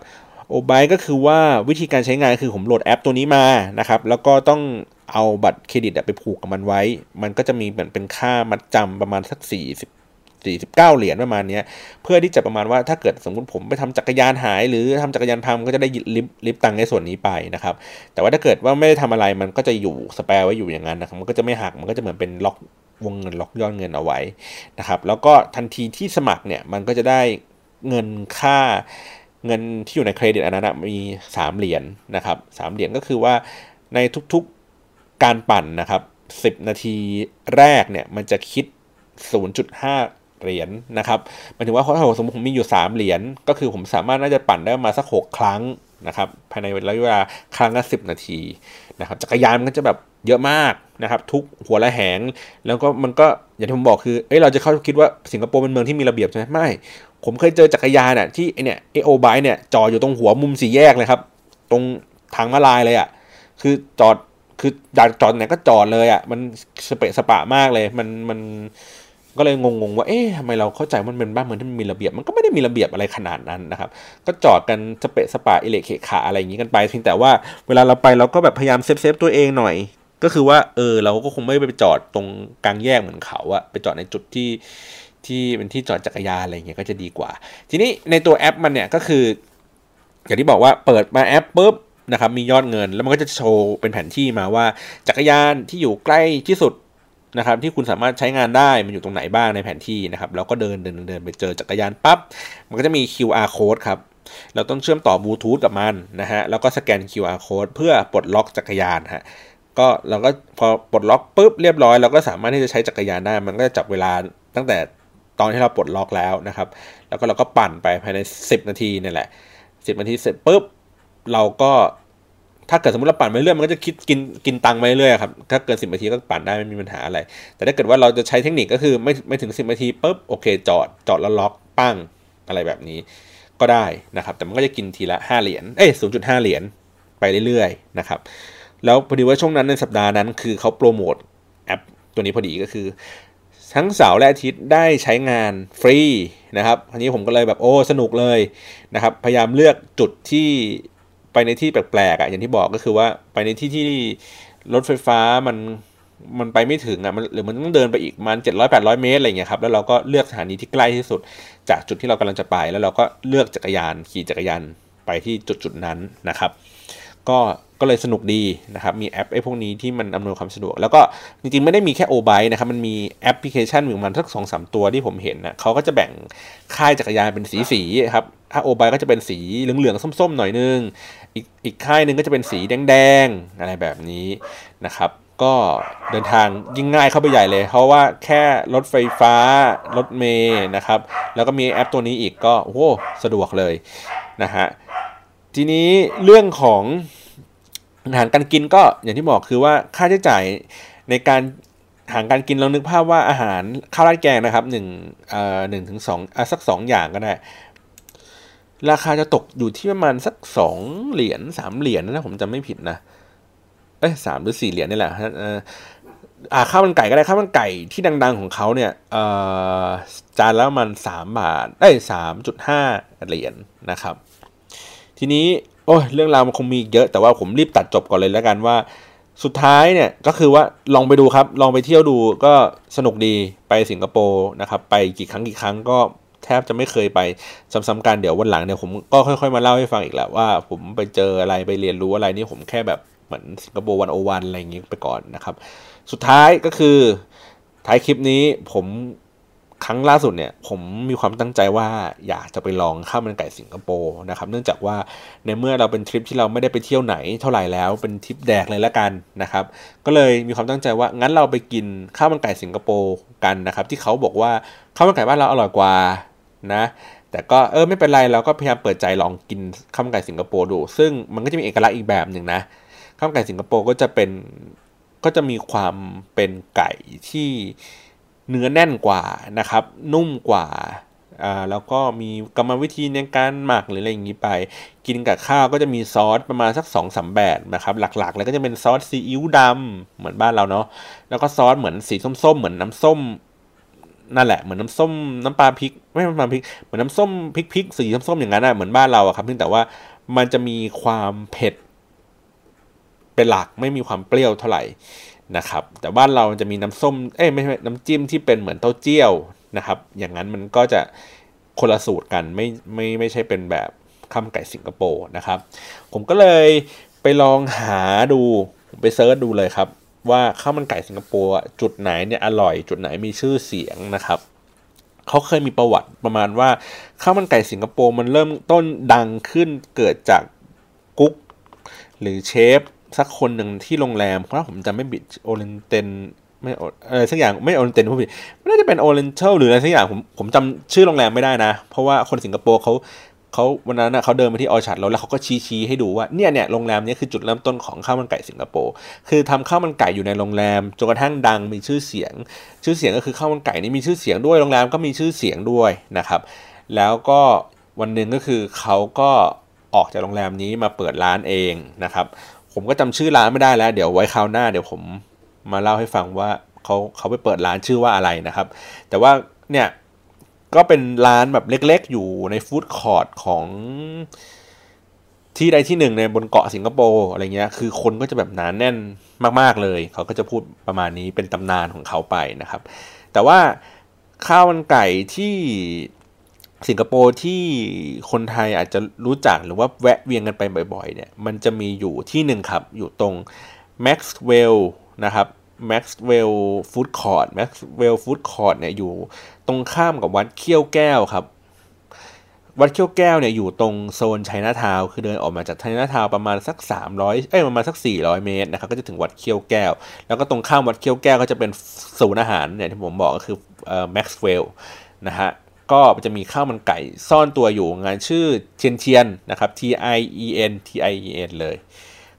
O-Bike ก็คือว่าวิธีการใช้งานคือผมโหลดแอปตัวนี้มานะครับแล้วก็ต้องเอาบัตรเครดิตไปผูกกับมันไว้มันก็จะมีเหมือนเป็นค่ามัดจำประมาณสักสี่สิบเก้าเหรียญประมาณนี้เพื่อที่จะประมาณว่าถ้าเกิดสมมุติผมไปทำจักรยานหายหรือทำจักรยานพังก็จะได้ลิฟต์ลิฟต์ตังค์ในส่วนนี้ไปนะครับแต่ว่าถ้าเกิดว่าไม่ได้ทำอะไรมันก็จะอยู่สแปร์ไว้อยู่อย่างนั้นนะครับมันก็จะไม่หักมันก็จะเหมือนเป็นล็อกวงเงินล็อกยอดเงินเอาไว้นะครับแล้วก็ทันทีที่สมัครเนี่ยมันก็จะได้เงินค่าเงินที่อยู่ในเครดิตอันนั้นมีสามเหรียญนะครับสามเหรียญก็คือว่าในทุกๆการปั่นนะครับสิบนาทีแรกเนี่ยมันจะคิด ศูนย์จุดห้า เหรียญนะครับหมายถึงว่าถ้าสมมุติผมมีอยู่สามเหรียญก็คือผมสามารถน่าจะปั่นได้มาสักหกครั้งนะครับภายในระยะเวลาครั้งละสิบนาทีนะครับจักรยานมันก็จะแบบเยอะมากนะครับทุกหัวละแหงแล้วก็มันก็อย่างที่ผมบอกคือเอ้ยเราจะเข้าคิดว่าสิงคโปร์เป็นเมืองที่มีระเบียบใช่ไหมไม่ผมเคยเจอจักรยานน่ะที่ไอเนี่ยไอโอบายเนี่ยจอดอยู่ตรงหัวมุมสี่แยกเลยครับตรงทางม้าลายเลยอ่ะคือจอดคืออยากจอดไหนก็จอดเลยอ่ะมันสเปะสปะมากเลยมันมันก็เลยงงๆว่าเอ๊ะทำไมเราเข้าใจมันเป็นบ้านเมืองที่มันมีระเบียบมันก็ไม่ได้มีระเบียบอะไรขนาดนั้นนะครับก็จอดกันสเปะสปะอิเละเขะขาอะไรอย่างนี้กันไปเพียงแต่ว่าเวลาเราไปเราก็แบบพยายามเซฟเซฟตัวเองหน่อยก็คือว่าเออเราก็คงไม่ไปจอดตรงกลางแยกเหมือนเขาอะไปจอดในจุดที่ที่เป็นที่จอดจักรยานอะไรเงี้ยก็จะดีกว่าทีนี้ในตัวแอปมันเนี่ยก็คืออย่างที่บอกว่าเปิดมาแอปปุ๊บนะครับมียอดเงินแล้วมันก็จะโชว์เป็นแผนที่มาว่าจักรยานที่อยู่ใกล้ที่สุดนะครับที่คุณสามารถใช้งานได้มันอยู่ตรงไหนบ้างในแผนที่นะครับแล้วก็เดินเดินเดินไปเจอจักรยานปั๊บมันก็จะมี คิว อาร์ code ครับเราต้องเชื่อมต่อบลูทูธกับมันนะฮะแล้วก็สแกน คิว อาร์ code เพื่อปลดล็อกจักรยานฮะก็เราก็พอปลดล็อกปุ๊บเรียบร้อยเราก็สามารถที่จะใช้จักรยานได้มันก็จะจับเวลาตั้งแต่ตอนที่เราปลดล็อกแล้วนะครับแล้วก็เราก็ปั่นไปภายในสิบนาทีนี่แหละสิบนาทีเสร็จปุ๊บเราก็ถ้าเกิดสมมุติเราปั่นไปเรื่อยมันก็จะคิดกินกินตังค์ไปเรื่อยครับถ้าเกินสิบนาทีก็ปั่นได้ไม่มีปัญหาอะไรแต่ถ้าเกิดว่าเราจะใช้เทคนิคก็คือไม่ไม่ถึงสิบนาทีปุ๊บโอเคจอดจอดแล้วล็อกปั้งอะไรแบบนี้ ก็ได้นะครับแต่มันก็จะกินทีละห้าเหรียญเอ้ย ศูนย์จุดห้า เหรียญไปเรื่อยๆนะครับแล้วพอดีว่าช่วงนั้นในสัปดาห์นั้นคือเขาโปรโมทแอปตัวนี้พอดีก็คือทั้งเสาร์และอาทิตย์ได้ใช้งานฟรีนะครับทีนี้ผมก็เลยแบบโอ้สนุกเลยนะครับพยายามเลือกจุดที่ไปในที่แปลกๆอ่ะอย่างที่บอกก็คือว่าไปในที่ที่รถไฟฟ้ามันมันไปไม่ถึงอ่ะมันหรือมันต้องเดินไปอีกมันเจ็ดร้อยแปดร้อยเมตรอะไรอย่างเงี้ยครับแล้วเราก็เลือกสถานีที่ใกล้ที่สุดจากจุดที่เรากำลังจะไปแล้วเราก็เลือกจักรยานขี่จักรยานไปที่จุดๆนั้นนะครับก็ก็เลยสนุกดีนะครับมีแอปไอ้พวกนี้ที่มันอำนวยความสะดวกแล้วก็จริงๆไม่ได้มีแค่ โอไบค์ นะครับมันมีแอปพลิเคชันอยู่ประมาณสัก สองสาม ตัวที่ผมเห็นนะเขาก็จะแบ่งค่ายจักรยานเป็นสีๆครับถ้า โอไบค์ ก็จะเป็นสีเหลืองๆส้มๆหน่อยนึงอีกอีกค่ายนึงก็จะเป็นสีแดงๆอะไรแบบนี้นะครับก็เดินทางยิ่งง่ายเข้าไปใหญ่เลยเพราะว่าแค่รถไฟฟ้ารถเมล์นะครับแล้วก็มีแอปตัวนี้อีกก็โอ้โหสะดวกเลยนะฮะทีนี้เรื่องของอาหารการกินก็อย่างที่บอกคือว่าค่าใช้จ่ายในการอาหารการกินเรานึกภาพว่าอาหารข้าวราดแกงนะครับหนึ่งเอ่อหนึ่งถึงสองอ่ะสักสองอย่างก็ได้ราคาจะตกอยู่ที่ประมาณสักสองเหรียญสามเหรียญนะผมจำไม่ผิดนะเอ้ยสามหรือสี่เหรียญนี่แหละเอ่ออ่าข้าวมันไก่ก็ได้ข้าวมันไก่ที่ดังๆของเขาเนี่ยเอ่อจานแล้วมันสามบาทเอ้ยสามจุดห้าเหรียญนะครับทีนี้โอ้ยเรื่องราวมันคงมีเยอะแต่ว่าผมรีบตัดจบก่อนเลยแล้วกันว่าสุดท้ายเนี่ยก็คือว่าลองไปดูครับลองไปเที่ยวดูก็สนุกดีไปสิงคโปร์นะครับไปกี่ครั้งกี่ครั้งก็แทบจะไม่เคยไปซ้ำๆกันเดี๋ยววันหลังเนี่ยผมก็ค่อยๆมาเล่าให้ฟังอีกแล้วว่าผมไปเจออะไรไปเรียนรู้อะไรนี่ผมแค่แบบเหมือนสิงคโปร์หนึ่งศูนย์หนึ่งอะไรอย่างงี้ไปก่อนนะครับสุดท้ายก็คือท้ายคลิปนี้ผมครั้งล่าสุดเนี่ยผมมีความตั้งใจว่าอยากจะไปลองข้าวมันไก่สิงคโปร์นะครับเนื่องจากว่าในเมื่อเราเป็นทริปที่เราไม่ได้ไปเที่ยวไหนเท่าไหร่แล้วเป็นทริปแดกเลยละกันนะครับก็เลยมีความตั้งใจว่างั้นเราไปกินข้าวมันไก่สิงคโปร์กันนะครับที่เขาบอกว่าข้าวมันไก่บ้านเราอร่อยกว่านะแต่ก็เออไม่เป็นไรเราก็พยายามเปิดใจลองกินข้าวมันไก่สิงคโปร์ดูซึ่งมันก็จะมีเอกลักษณ์อีกแบบหนึ่งนะข้าวมันไก่สิงคโปร์ก็จะเป็นก็จะมีความเป็นไก่ที่เนื้อแน่นกว่านะครับนุ่มกว่าอ่าแล้วก็มีกรรมวิธีในการหมักหรืออะไรอย่างนี้ไปกินกับข้าวก็จะมีซอสประมาณสัก สองสาม แบบนะครับหลักๆแล้วก็จะเป็นซอสซีอิ๊วดำเหมือนบ้านเราเนาะแล้วก็ซอสเหมือนสีส้มๆเหมือนน้ำส้มนั่นแหละเหมือนน้ำส้มน้ำปลาพริกไม่น้ำปลาพริกเหมือนน้ำส้มพริกๆสีส้มๆอย่างนั้นอ่ะเหมือนบ้านเราอ่ะครับเพียงแต่ว่ามันจะมีความเผ็ดเป็นหลักไม่มีความเปรี้ยวเท่าไหร่นะครับแต่บ้านเราจะมีน้ำส้มเอ้ยไม่ใช่น้ำจิ้มที่เป็นเหมือนเต้าเจี้ยวนะครับอย่างนั้นมันก็จะคนละสูตรกันไม่ไม่ไม่ใช่เป็นแบบข้าวมันไก่สิงคโปร์นะครับผมก็เลยไปลองหาดูผมไปเซิร์ชดูเลยครับว่าข้าวมันไก่สิงคโปร์จุดไหนเนี่ยอร่อยจุดไหนมีชื่อเสียงนะครับเขาเคยมีประวัติประมาณว่าข้าวมันไก่สิงคโปร์มันเริ่มต้นดังขึ้นเกิดจากกุ๊กหรือเชฟสักคนหนึ่งที่โรงแรมเพราะผมจำไม่บิดโอเรนเตนไม่อะไรสักอย่างไม่โอเรนเตนผมผิดไม่น่าจะเป็นโอเรนเทลหรืออะไรสักอย่างผมผมจำชื่อโรงแรมไม่ได้นะเพราะว่าคนสิงคโปร์เขาเขาวันนั้นนะเขาเดินไปที่ออชาร์ดแล้วแล้วเขาก็ชี้ชี้ให้ดูว่าเนี่ยเนี่ยโรงแรมนี้คือจุดเริ่มต้นของข้าวมันไก่สิงคโปร์คือทำข้าวมันไก่อยู่ในโรงแรมจนกระทั่งดังมีชื่อเสียงชื่อเสียงก็คือข้าวมันไก่นี่มีชื่อเสียงด้วยโรงแรมก็มีชื่อเสียงด้วยนะครับแล้วก็วันหนึ่งก็คือเขาก็ออกจากโรงแรมนี้มาเปิดร้านเองนะครับผมก็จำชื่อร้านไม่ได้แล้วเดี๋ยวไว้คราวหน้าเดี๋ยวผมมาเล่าให้ฟังว่าเขาเขาไปเปิดร้านชื่อว่าอะไรนะครับแต่ว่าเนี่ยก็เป็นร้านแบบเล็กๆอยู่ในฟู้ดคอร์ทของที่ใดที่หนึ่งในบนเกาะสิงคโปร์อะไรเงี้ยคือคนก็จะแบบหนาแน่นมากๆเลยเขาก็จะพูดประมาณนี้เป็นตำนานของเขาไปนะครับแต่ว่าข้าวมันไก่ที่สิงคโปร์ที่คนไทยอาจจะรู้จักหรือว่าแวะเวียนกันไปบ่อยๆเนี่ยมันจะมีอยู่ที่หนึ่งครับอยู่ตรง Maxwell นะครับ Maxwell Food Court Maxwell Food Court เนี่ยอยู่ตรงข้ามกับวัดเขี้ยวแก้วครับวัดเขี้ยวแก้วเนี่ยอยู่ตรงโซนไชน่าทาวน์คือเดินออกมาจากไชน่าทาวน์ประมาณสักสามร้อยเอ้ยประมาณสักสี่ร้อยเมตรนะครับก็จะถึงวัดเขี้ยวแก้วแล้วก็ตรงข้ามวัดเขี้ยวแก้วก็จะเป็นศูนย์อาหารเนี่ยที่ผมบอกก็คือเอ่อ Maxwell นะฮะก็จะมีข้าวมันไก่ซ่อนตัวอยู่งานชื่อเทียนเทียนนะครับ T I E N T I E N เลย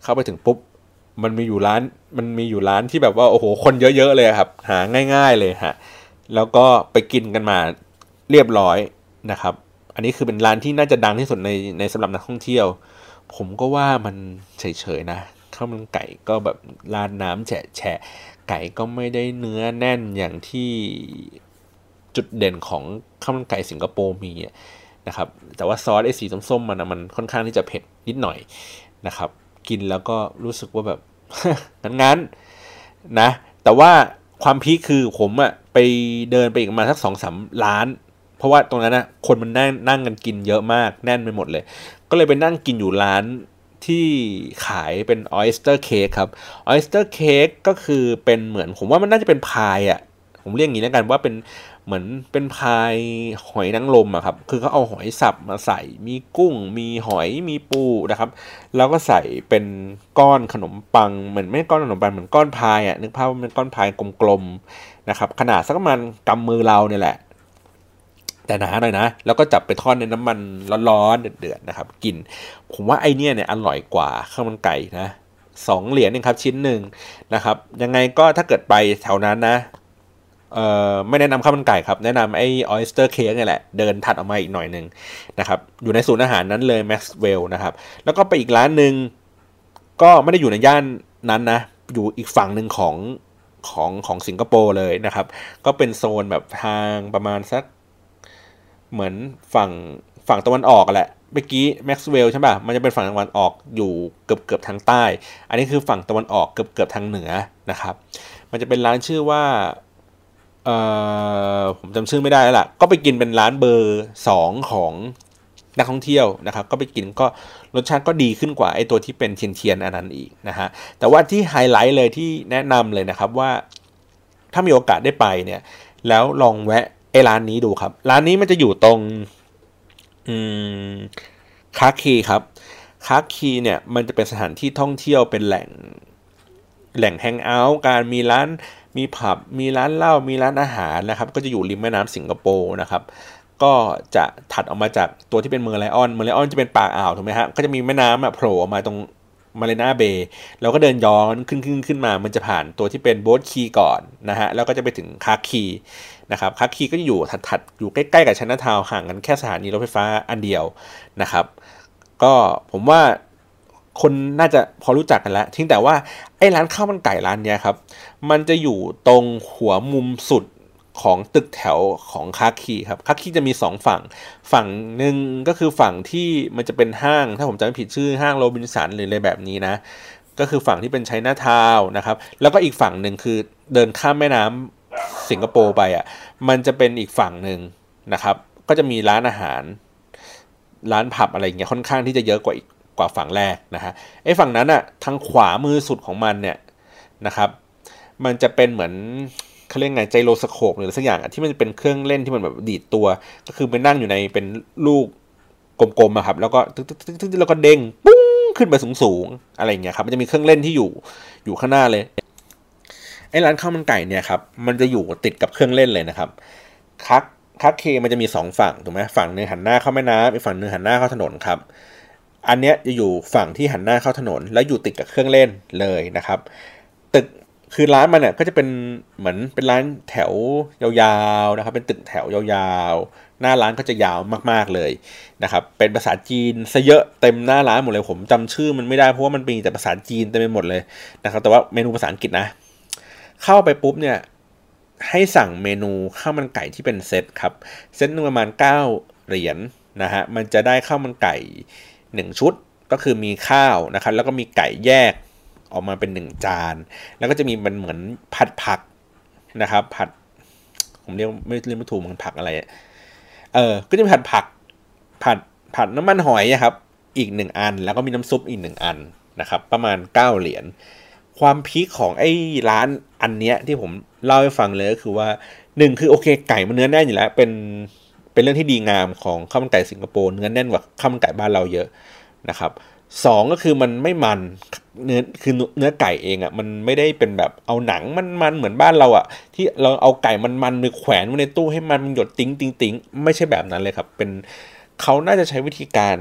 เข้าไปถึงปุ๊บมันมีอยู่ร้านมันมีอยู่ร้านที่แบบว่าโอ้โหคนเยอะๆเลยครับหาง่ายๆเลยฮะแล้วก็ไปกินกันมาเรียบร้อยนะครับ อันนี้คือเป็นร้านที่น่าจะดังที่สุดในในสำหรับนักท่องเที่ยวผมก็ว่ามันเฉยๆนะข้าวมันไก่ก็แบบราดน้ำแฉะไก่ก็ไม่ได้เนื้อแน่นอย่างที่จุดเด่นของข้าวมันไก่สิงคโปร์มีนะครับแต่ว่าซอสไอ้สีส้มๆมันมันค่อนข้างที่จะเผ็ดนิดหน่อยนะครับกินแล้วก็รู้สึกว่าแบบ งั้นๆนะแต่ว่าความพีคคือผมอะไปเดินไปอีกประมาณสัก สองสาม ร้านเพราะว่าตรงนั้นนะคนมันนั่งนั่งกันกินเยอะมากแน่นไปหมดเลยก็เลยไปนั่งกินอยู่ร้านที่ขายเป็น oyster cake ครับ oyster cake ก็คือเป็นเหมือนผมว่ามันน่าจะเป็นพายอ่ะผมเรียกอย่างนี้แล้วกันว่าเป็นเหมือนเป็นพายหอยนางรมอ่ะครับคือเขาเอาหอยสับมาใส่มีกุ้งมีหอยมีปูนะครับแล้วก็ใส่เป็นก้อนขนมปังเหมือนไม่ก้อนขนมปังเหมือนก้อนพายอ่ะนึกภาพว่าเป็นก้อนพายกลมๆนะครับขนาดสักประมาณกำมือเราเนี่ยแหละแต่หนาหน่อยนะแล้วก็จับไปทอดในน้ำมันร้อนๆเดือดๆนะครับกินผมว่าไอเนี้ยเนี่ยอร่อยกว่าข้าวมันไก่นะสองเหรียญเองครับชิ้นหนึ่งนะครับยังไงก็ถ้าเกิดไปแถวนั้นนะเอ่อไม่แนะนำข้าวมันไก่ครับแนะนำไอ้ oyster cake นี่แหละเดินถัดออกมาอีกหน่อยนึงนะครับอยู่ในศูนย์อาหารนั้นเลย Maxwell นะครับแล้วก็ไปอีกร้านนึงก็ไม่ได้อยู่ในย่านนั้นนะอยู่อีกฝั่งนึงของของของสิงคโปร์เลยนะครับก็เป็นโซนแบบทางประมาณสักเหมือนฝั่งฝั่งตะวันออกแหละเมื่อกี้แม็กซ์เวลใช่ป่ะมันจะเป็นฝั่งตะวันออกอยู่เกือบเกือบทางใต้อันนี้คือฝั่งตะวันออกเกือบเกือบทางเหนือนะครับมันจะเป็นร้านชื่อว่าเอ่อผมจำชื่อไม่ได้แล้วล่ะก็ไปกินเป็นร้านเบอร์สองของนักท่องเที่ยวนะครับก็ไปกินก็รสชาติก็ดีขึ้นกว่าไอตัวที่เป็นเทียนเทียนอันนั้นอีกนะฮะแต่ว่าที่ไฮไลท์เลยที่แนะนำเลยนะครับว่าถ้ามีโอกาสได้ไปเนี่ยแล้วลองแวะไอ้ร้านนี้ดูครับร้านนี้มันจะอยู่ตรงคาคีครับคาคีเนี่ยมันจะเป็นสถานที่ท่องเที่ยวเป็นแหล่งแหล่งแฮงเอาท์การมีร้านมีผับมีร้านเหล้ามีร้านอาหารนะครับก็จะอยู่ริมแม่น้ำสิงคโปร์นะครับก็จะถัดออกมาจากตัวที่เป็นเมืองไลออนเมืองไลออนจะเป็นปากอ่าวถูกไหมฮะก็จะมีแม่น้ำอ่ะโผล่ออกมาตรงมาเลน่าเบย์เราก็เดินย้อนขึ้นขึ้นขึ้นมามันจะผ่านตัวที่เป็นโบ๊ทคีก่อนนะฮะแล้วก็จะไปถึงคาคีนะครับคาคีก็อยู่ถัดๆอยู่ใกล้ๆกับไชน่าทาวน์ห่างกันแค่สถานีรถไฟฟ้าอันเดียวนะครับก็ผมว่าคนน่าจะพอรู้จักกันแล้วทิ้งแต่ว่าไอ้ร้านข้าวมันไก่ร้านเนี้ยครับมันจะอยู่ตรงหัวมุมสุดของตึกแถวของคาคีครับคาคีจะมีสองฝั่งฝั่งหนึ่งก็คือฝั่งที่มันจะเป็นห้างถ้าผมจำไม่ผิดชื่อห้างโรบินสันหรืออะไรแบบนี้นะก็คือฝั่งที่เป็นไชน่าทาวน์นะครับแล้วก็อีกฝั่งหนึ่งคือเดินข้ามแม่น้ำสิงคโปร์ไปอ่ะมันจะเป็นอีกฝั่งหนึ่งนะครับก็จะมีร้านอาหารร้านผับอะไรอย่างเงี้ยค่อนข้างที่จะเยอะกว่าอีกกว่าฝั่งแรกนะฮะไอ้ฝั่งนั้นอ่ะทางขวามือสุดของมันเนี่ยนะครับมันจะเป็นเหมือนเขาเรียกไงไจโรสโคปหรือสักอย่างที่มันจะเป็นเครื่องเล่นที่มันแบบดีดตัวก็คือไปนั่งอยู่ในเป็นลูกกลมๆครับแล้วก็ตึ๊กๆๆแล้วก็เด้งปุ้งขึ้นไปสูงๆอะไรอย่างเงี้ยครับมันจะมีเครื่องเล่นที่อยู่อยู่ข้างหน้าเลยไอ้ร้านข้าวมันไก่เนี่ยครับมันจะอยู่ติดกับเครื่องเล่นเลยนะครับคักคักเคมันจะมีสองฝั่งถูกไหมฝั่งนึงหันหน้าเข้าแม่น้ำอีกฝั่งนึงหันหน้าเข้าถนนครับอันเนี้ยจะอยู่ฝั่งที่หันหน้าเข้าถนนแล้วอยู่ติดกับเครื่องเล่นเลยนะครับตึกคือร้านมันเนี่ยก็จะเป็นเหมือนเป็นร้านแถวยาวๆนะครับเป็นตึกแถวยาวๆหน้าร้านก็จะยาวมากๆเลยนะครับเป็นภาษาจีนซะเยอะเต็มหน้าร้านหมดเลยผมจำชื่อมันไม่ได้เพราะว่ามันมีแต่ภาษาจีนเต็มไปหมดเลยนะครับแต่ว่าเมนูภาษาอังกฤษนะเข้าไปปุ๊บเนี่ยให้สั่งเมนูข้าวมันไก่ที่เป็นเซตครับเซตนึงประมาณเก้าเหรียญ น, นะฮะมันจะได้ข้าวมันไก่หนึ่งชุดก็คือมีข้าวนะครับแล้วก็มีไก่แยกออกมาเป็นหนึ่งจานแล้วก็จะมีมันเหมือนผัดผักนะครับผัดผมเรียกไม่เรียกไม่ถูกมันผักอะไรเออก็จะมีผัดผักผัดผัดน้ำมันหอยนะครับอีกหนึ่งอันแล้วก็มีน้ำซุปอีกหนึ่งอันนะครับประมาณเก้าเหรียญความพีคของไอ้ร้านอันเนี้ยที่ผมเล่าให้ฟังเลยก็คือว่าหนึ่งคือโอเคไก่มันเนื้อแน่นอยู่แล้วเป็นเป็นเรื่องที่ดีงามของข้าวมันไก่สิงคโปร์เนื้อแน่นกว่าข้าวมันไก่บ้านเราเยอะนะครับสองก็คือมันไม่มันเนื้อคือเนื้อไก่เองอ่ะมันไม่ได้เป็นแบบเอาหนังมันๆเหมือนบ้านเราอ่ะที่เราเอาไก่มันๆไปแขวนไว้ในตู้ให้มันหยดติ๊งติ๊งติ๊งไม่ใช่แบบนั้นเลยครับเป็นเขาน่าจะใช้วิธีการ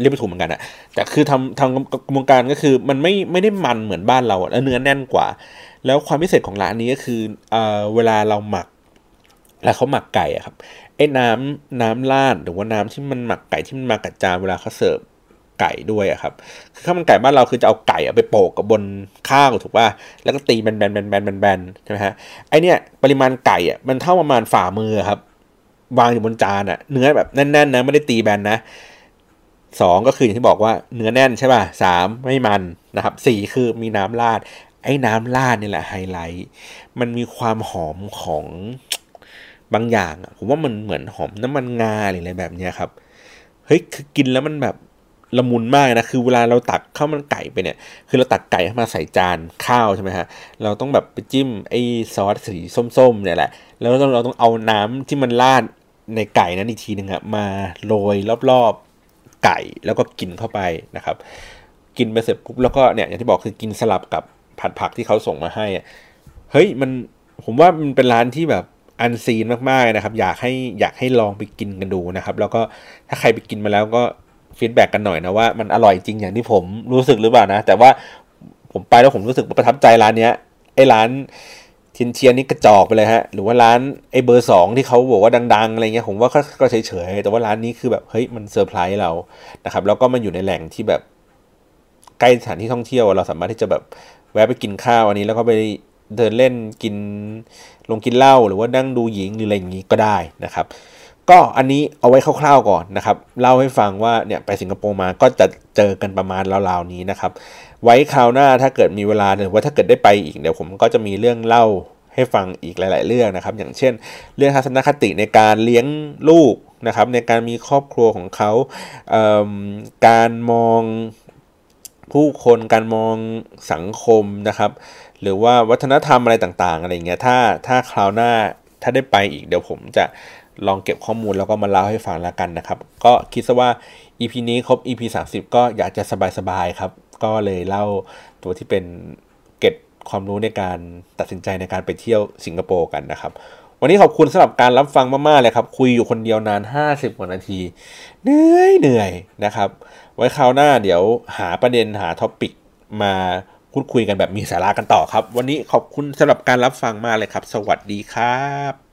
เรียกไม่ถูกเหมือนกันอ่ะแต่คือทำทางกระบวนการก็คือมันไม่ไม่ได้มันเหมือนบ้านเราแล้วเนื้อแน่นกว่าแล้วความพิเศษของร้านนี้ก็คือเอ่อเวลาเราหมักแล้วเขาหมักไก่อะครับไอ ไอ้น้ำน้ำราดหรือว่าน้ำที่มันหมักไก่ที่มันมากับจานเวลาเขาเสิร์ฟไก่ด้วยอะครับคือข้าวมันไก่บ้านเราคือจะเอาไก่เอาไปโปะกับบนข้าวถูกป่ะแล้วก็ตีแบนแบนแบนแบนแบนใช่ไหมฮะไอเนี้ยปริมาณไก่อะมันเท่าประมาณฝ่ามือครับวางอยู่บนจานอะเนื้อแบบแน่นๆนะไม่ได้ตีแบนนะสองก็คืออย่างที่บอกว่าเนื้อแน่นใช่ป่ะสามไม่มันนะครับสี่คือมีน้ำราดไอ้น้ำราดนี่แหละไฮไลท์มันมีความหอมของบางอย่างอ่ะผมว่ามันเหมือนหอมน้ำมันงาอะไรแบบเนี้ยครับเฮ้ยคือกินแล้วมันแบบละมุนมากนะคือเวลาเราตักข้าวมันไก่ไปเนี่ยคือเราตักไก่มาใส่จานข้าวใช่ไหมฮะเราต้องแบบไปจิ้มไอ้ซอสสีส้มๆเนี่ยแหละแล้วเราต้องเอาน้ำที่มันราดในไก่นั้นอีกทีนึงอ่ะมาโรยรอบๆไก่แล้วก็กินเข้าไปนะครับกินไปเสร็จปุ๊บแล้วก็เนี่ยอย่างที่บอกคือกินสลับกับผัดผักที่เขาส่งมาให้เฮ้ยมันผมว่ามันเป็นร้านที่แบบอันซีนมากๆนะครับอยากให้อยากให้ลองไปกินกันดูนะครับแล้วก็ถ้าใครไปกินมาแล้วก็ฟีดแบ็กกันหน่อยนะว่ามันอร่อยจริงอย่างที่ผมรู้สึกหรือเปล่านะแต่ว่าผมไปแล้วผมรู้สึกประทับใจร้านเนี้ยไอ้ร้านเทียนเทียนนี่กระจอกไปเลยฮะหรือว่าร้านไอ้เบอร์สองที่เขาบอกว่าดังๆอะไรเงี้ยผมว่าก็เฉยๆแต่ว่าร้านนี้คือแบบเฮ้ยมันเซอร์ไพรส์เรานะครับแล้วก็มันอยู่ในแหล่งที่แบบใกล้สถานที่ท่องเที่ยวเราสามารถที่จะแบบแวะไปกินข้าวอันนี้แล้วก็ไปเดินเล่นกินลงกินเหล้าหรือว่านั่งดูหญิงหรืออะไรอย่างนี้ก็ได้นะครับก็อันนี้เอาไว้คร่าวๆก่อนนะครับเล่าให้ฟังว่าเนี่ยไปสิงคโปร์มาก็จะเจอกันประมาณราวๆนี้นะครับไว้คราวหน้าถ้าเกิดมีเวลาหรือว่าถ้าเกิดได้ไปอีกเดี๋ยวผมก็จะมีเรื่องเล่าให้ฟังอีกหลายๆเรื่องนะครับอย่างเช่นเรื่องทัศนคติในการเลี้ยงลูกนะครับในการมีครอบครัวของเขาเอ่อการมองผู้คนการมองสังคมนะครับหรือว่าวัฒนธรรมอะไรต่างๆอะไรเงี้ยถ้าถ้าคราวหน้าถ้าได้ไปอีกเดี๋ยวผมจะลองเก็บข้อมูลแล้วก็มาเล่าให้ฟังละกันนะครับก็คิดซะว่า อี พี นี้ครบ อีพีสามสิบก็อยากจะสบายๆครับก็เลยเล่าตัวที่เป็นเก็บความรู้ในการตัดสินใจในการไปเที่ยวสิงคโปร์กันนะครับวันนี้ขอบคุณสำหรับการรับฟังมากๆเลยครับคุยอยู่คนเดียวนานห้าสิบกว่านาทีเหนื่อยเหนื่อยนะครับไว้คราวหน้าเดี๋ยวหาประเด็นหาท็อปิกมาพูดคุยกันแบบมีสาระกันต่อครับวันนี้ขอบคุณสำหรับการรับฟังมากเลยครับสวัสดีครับ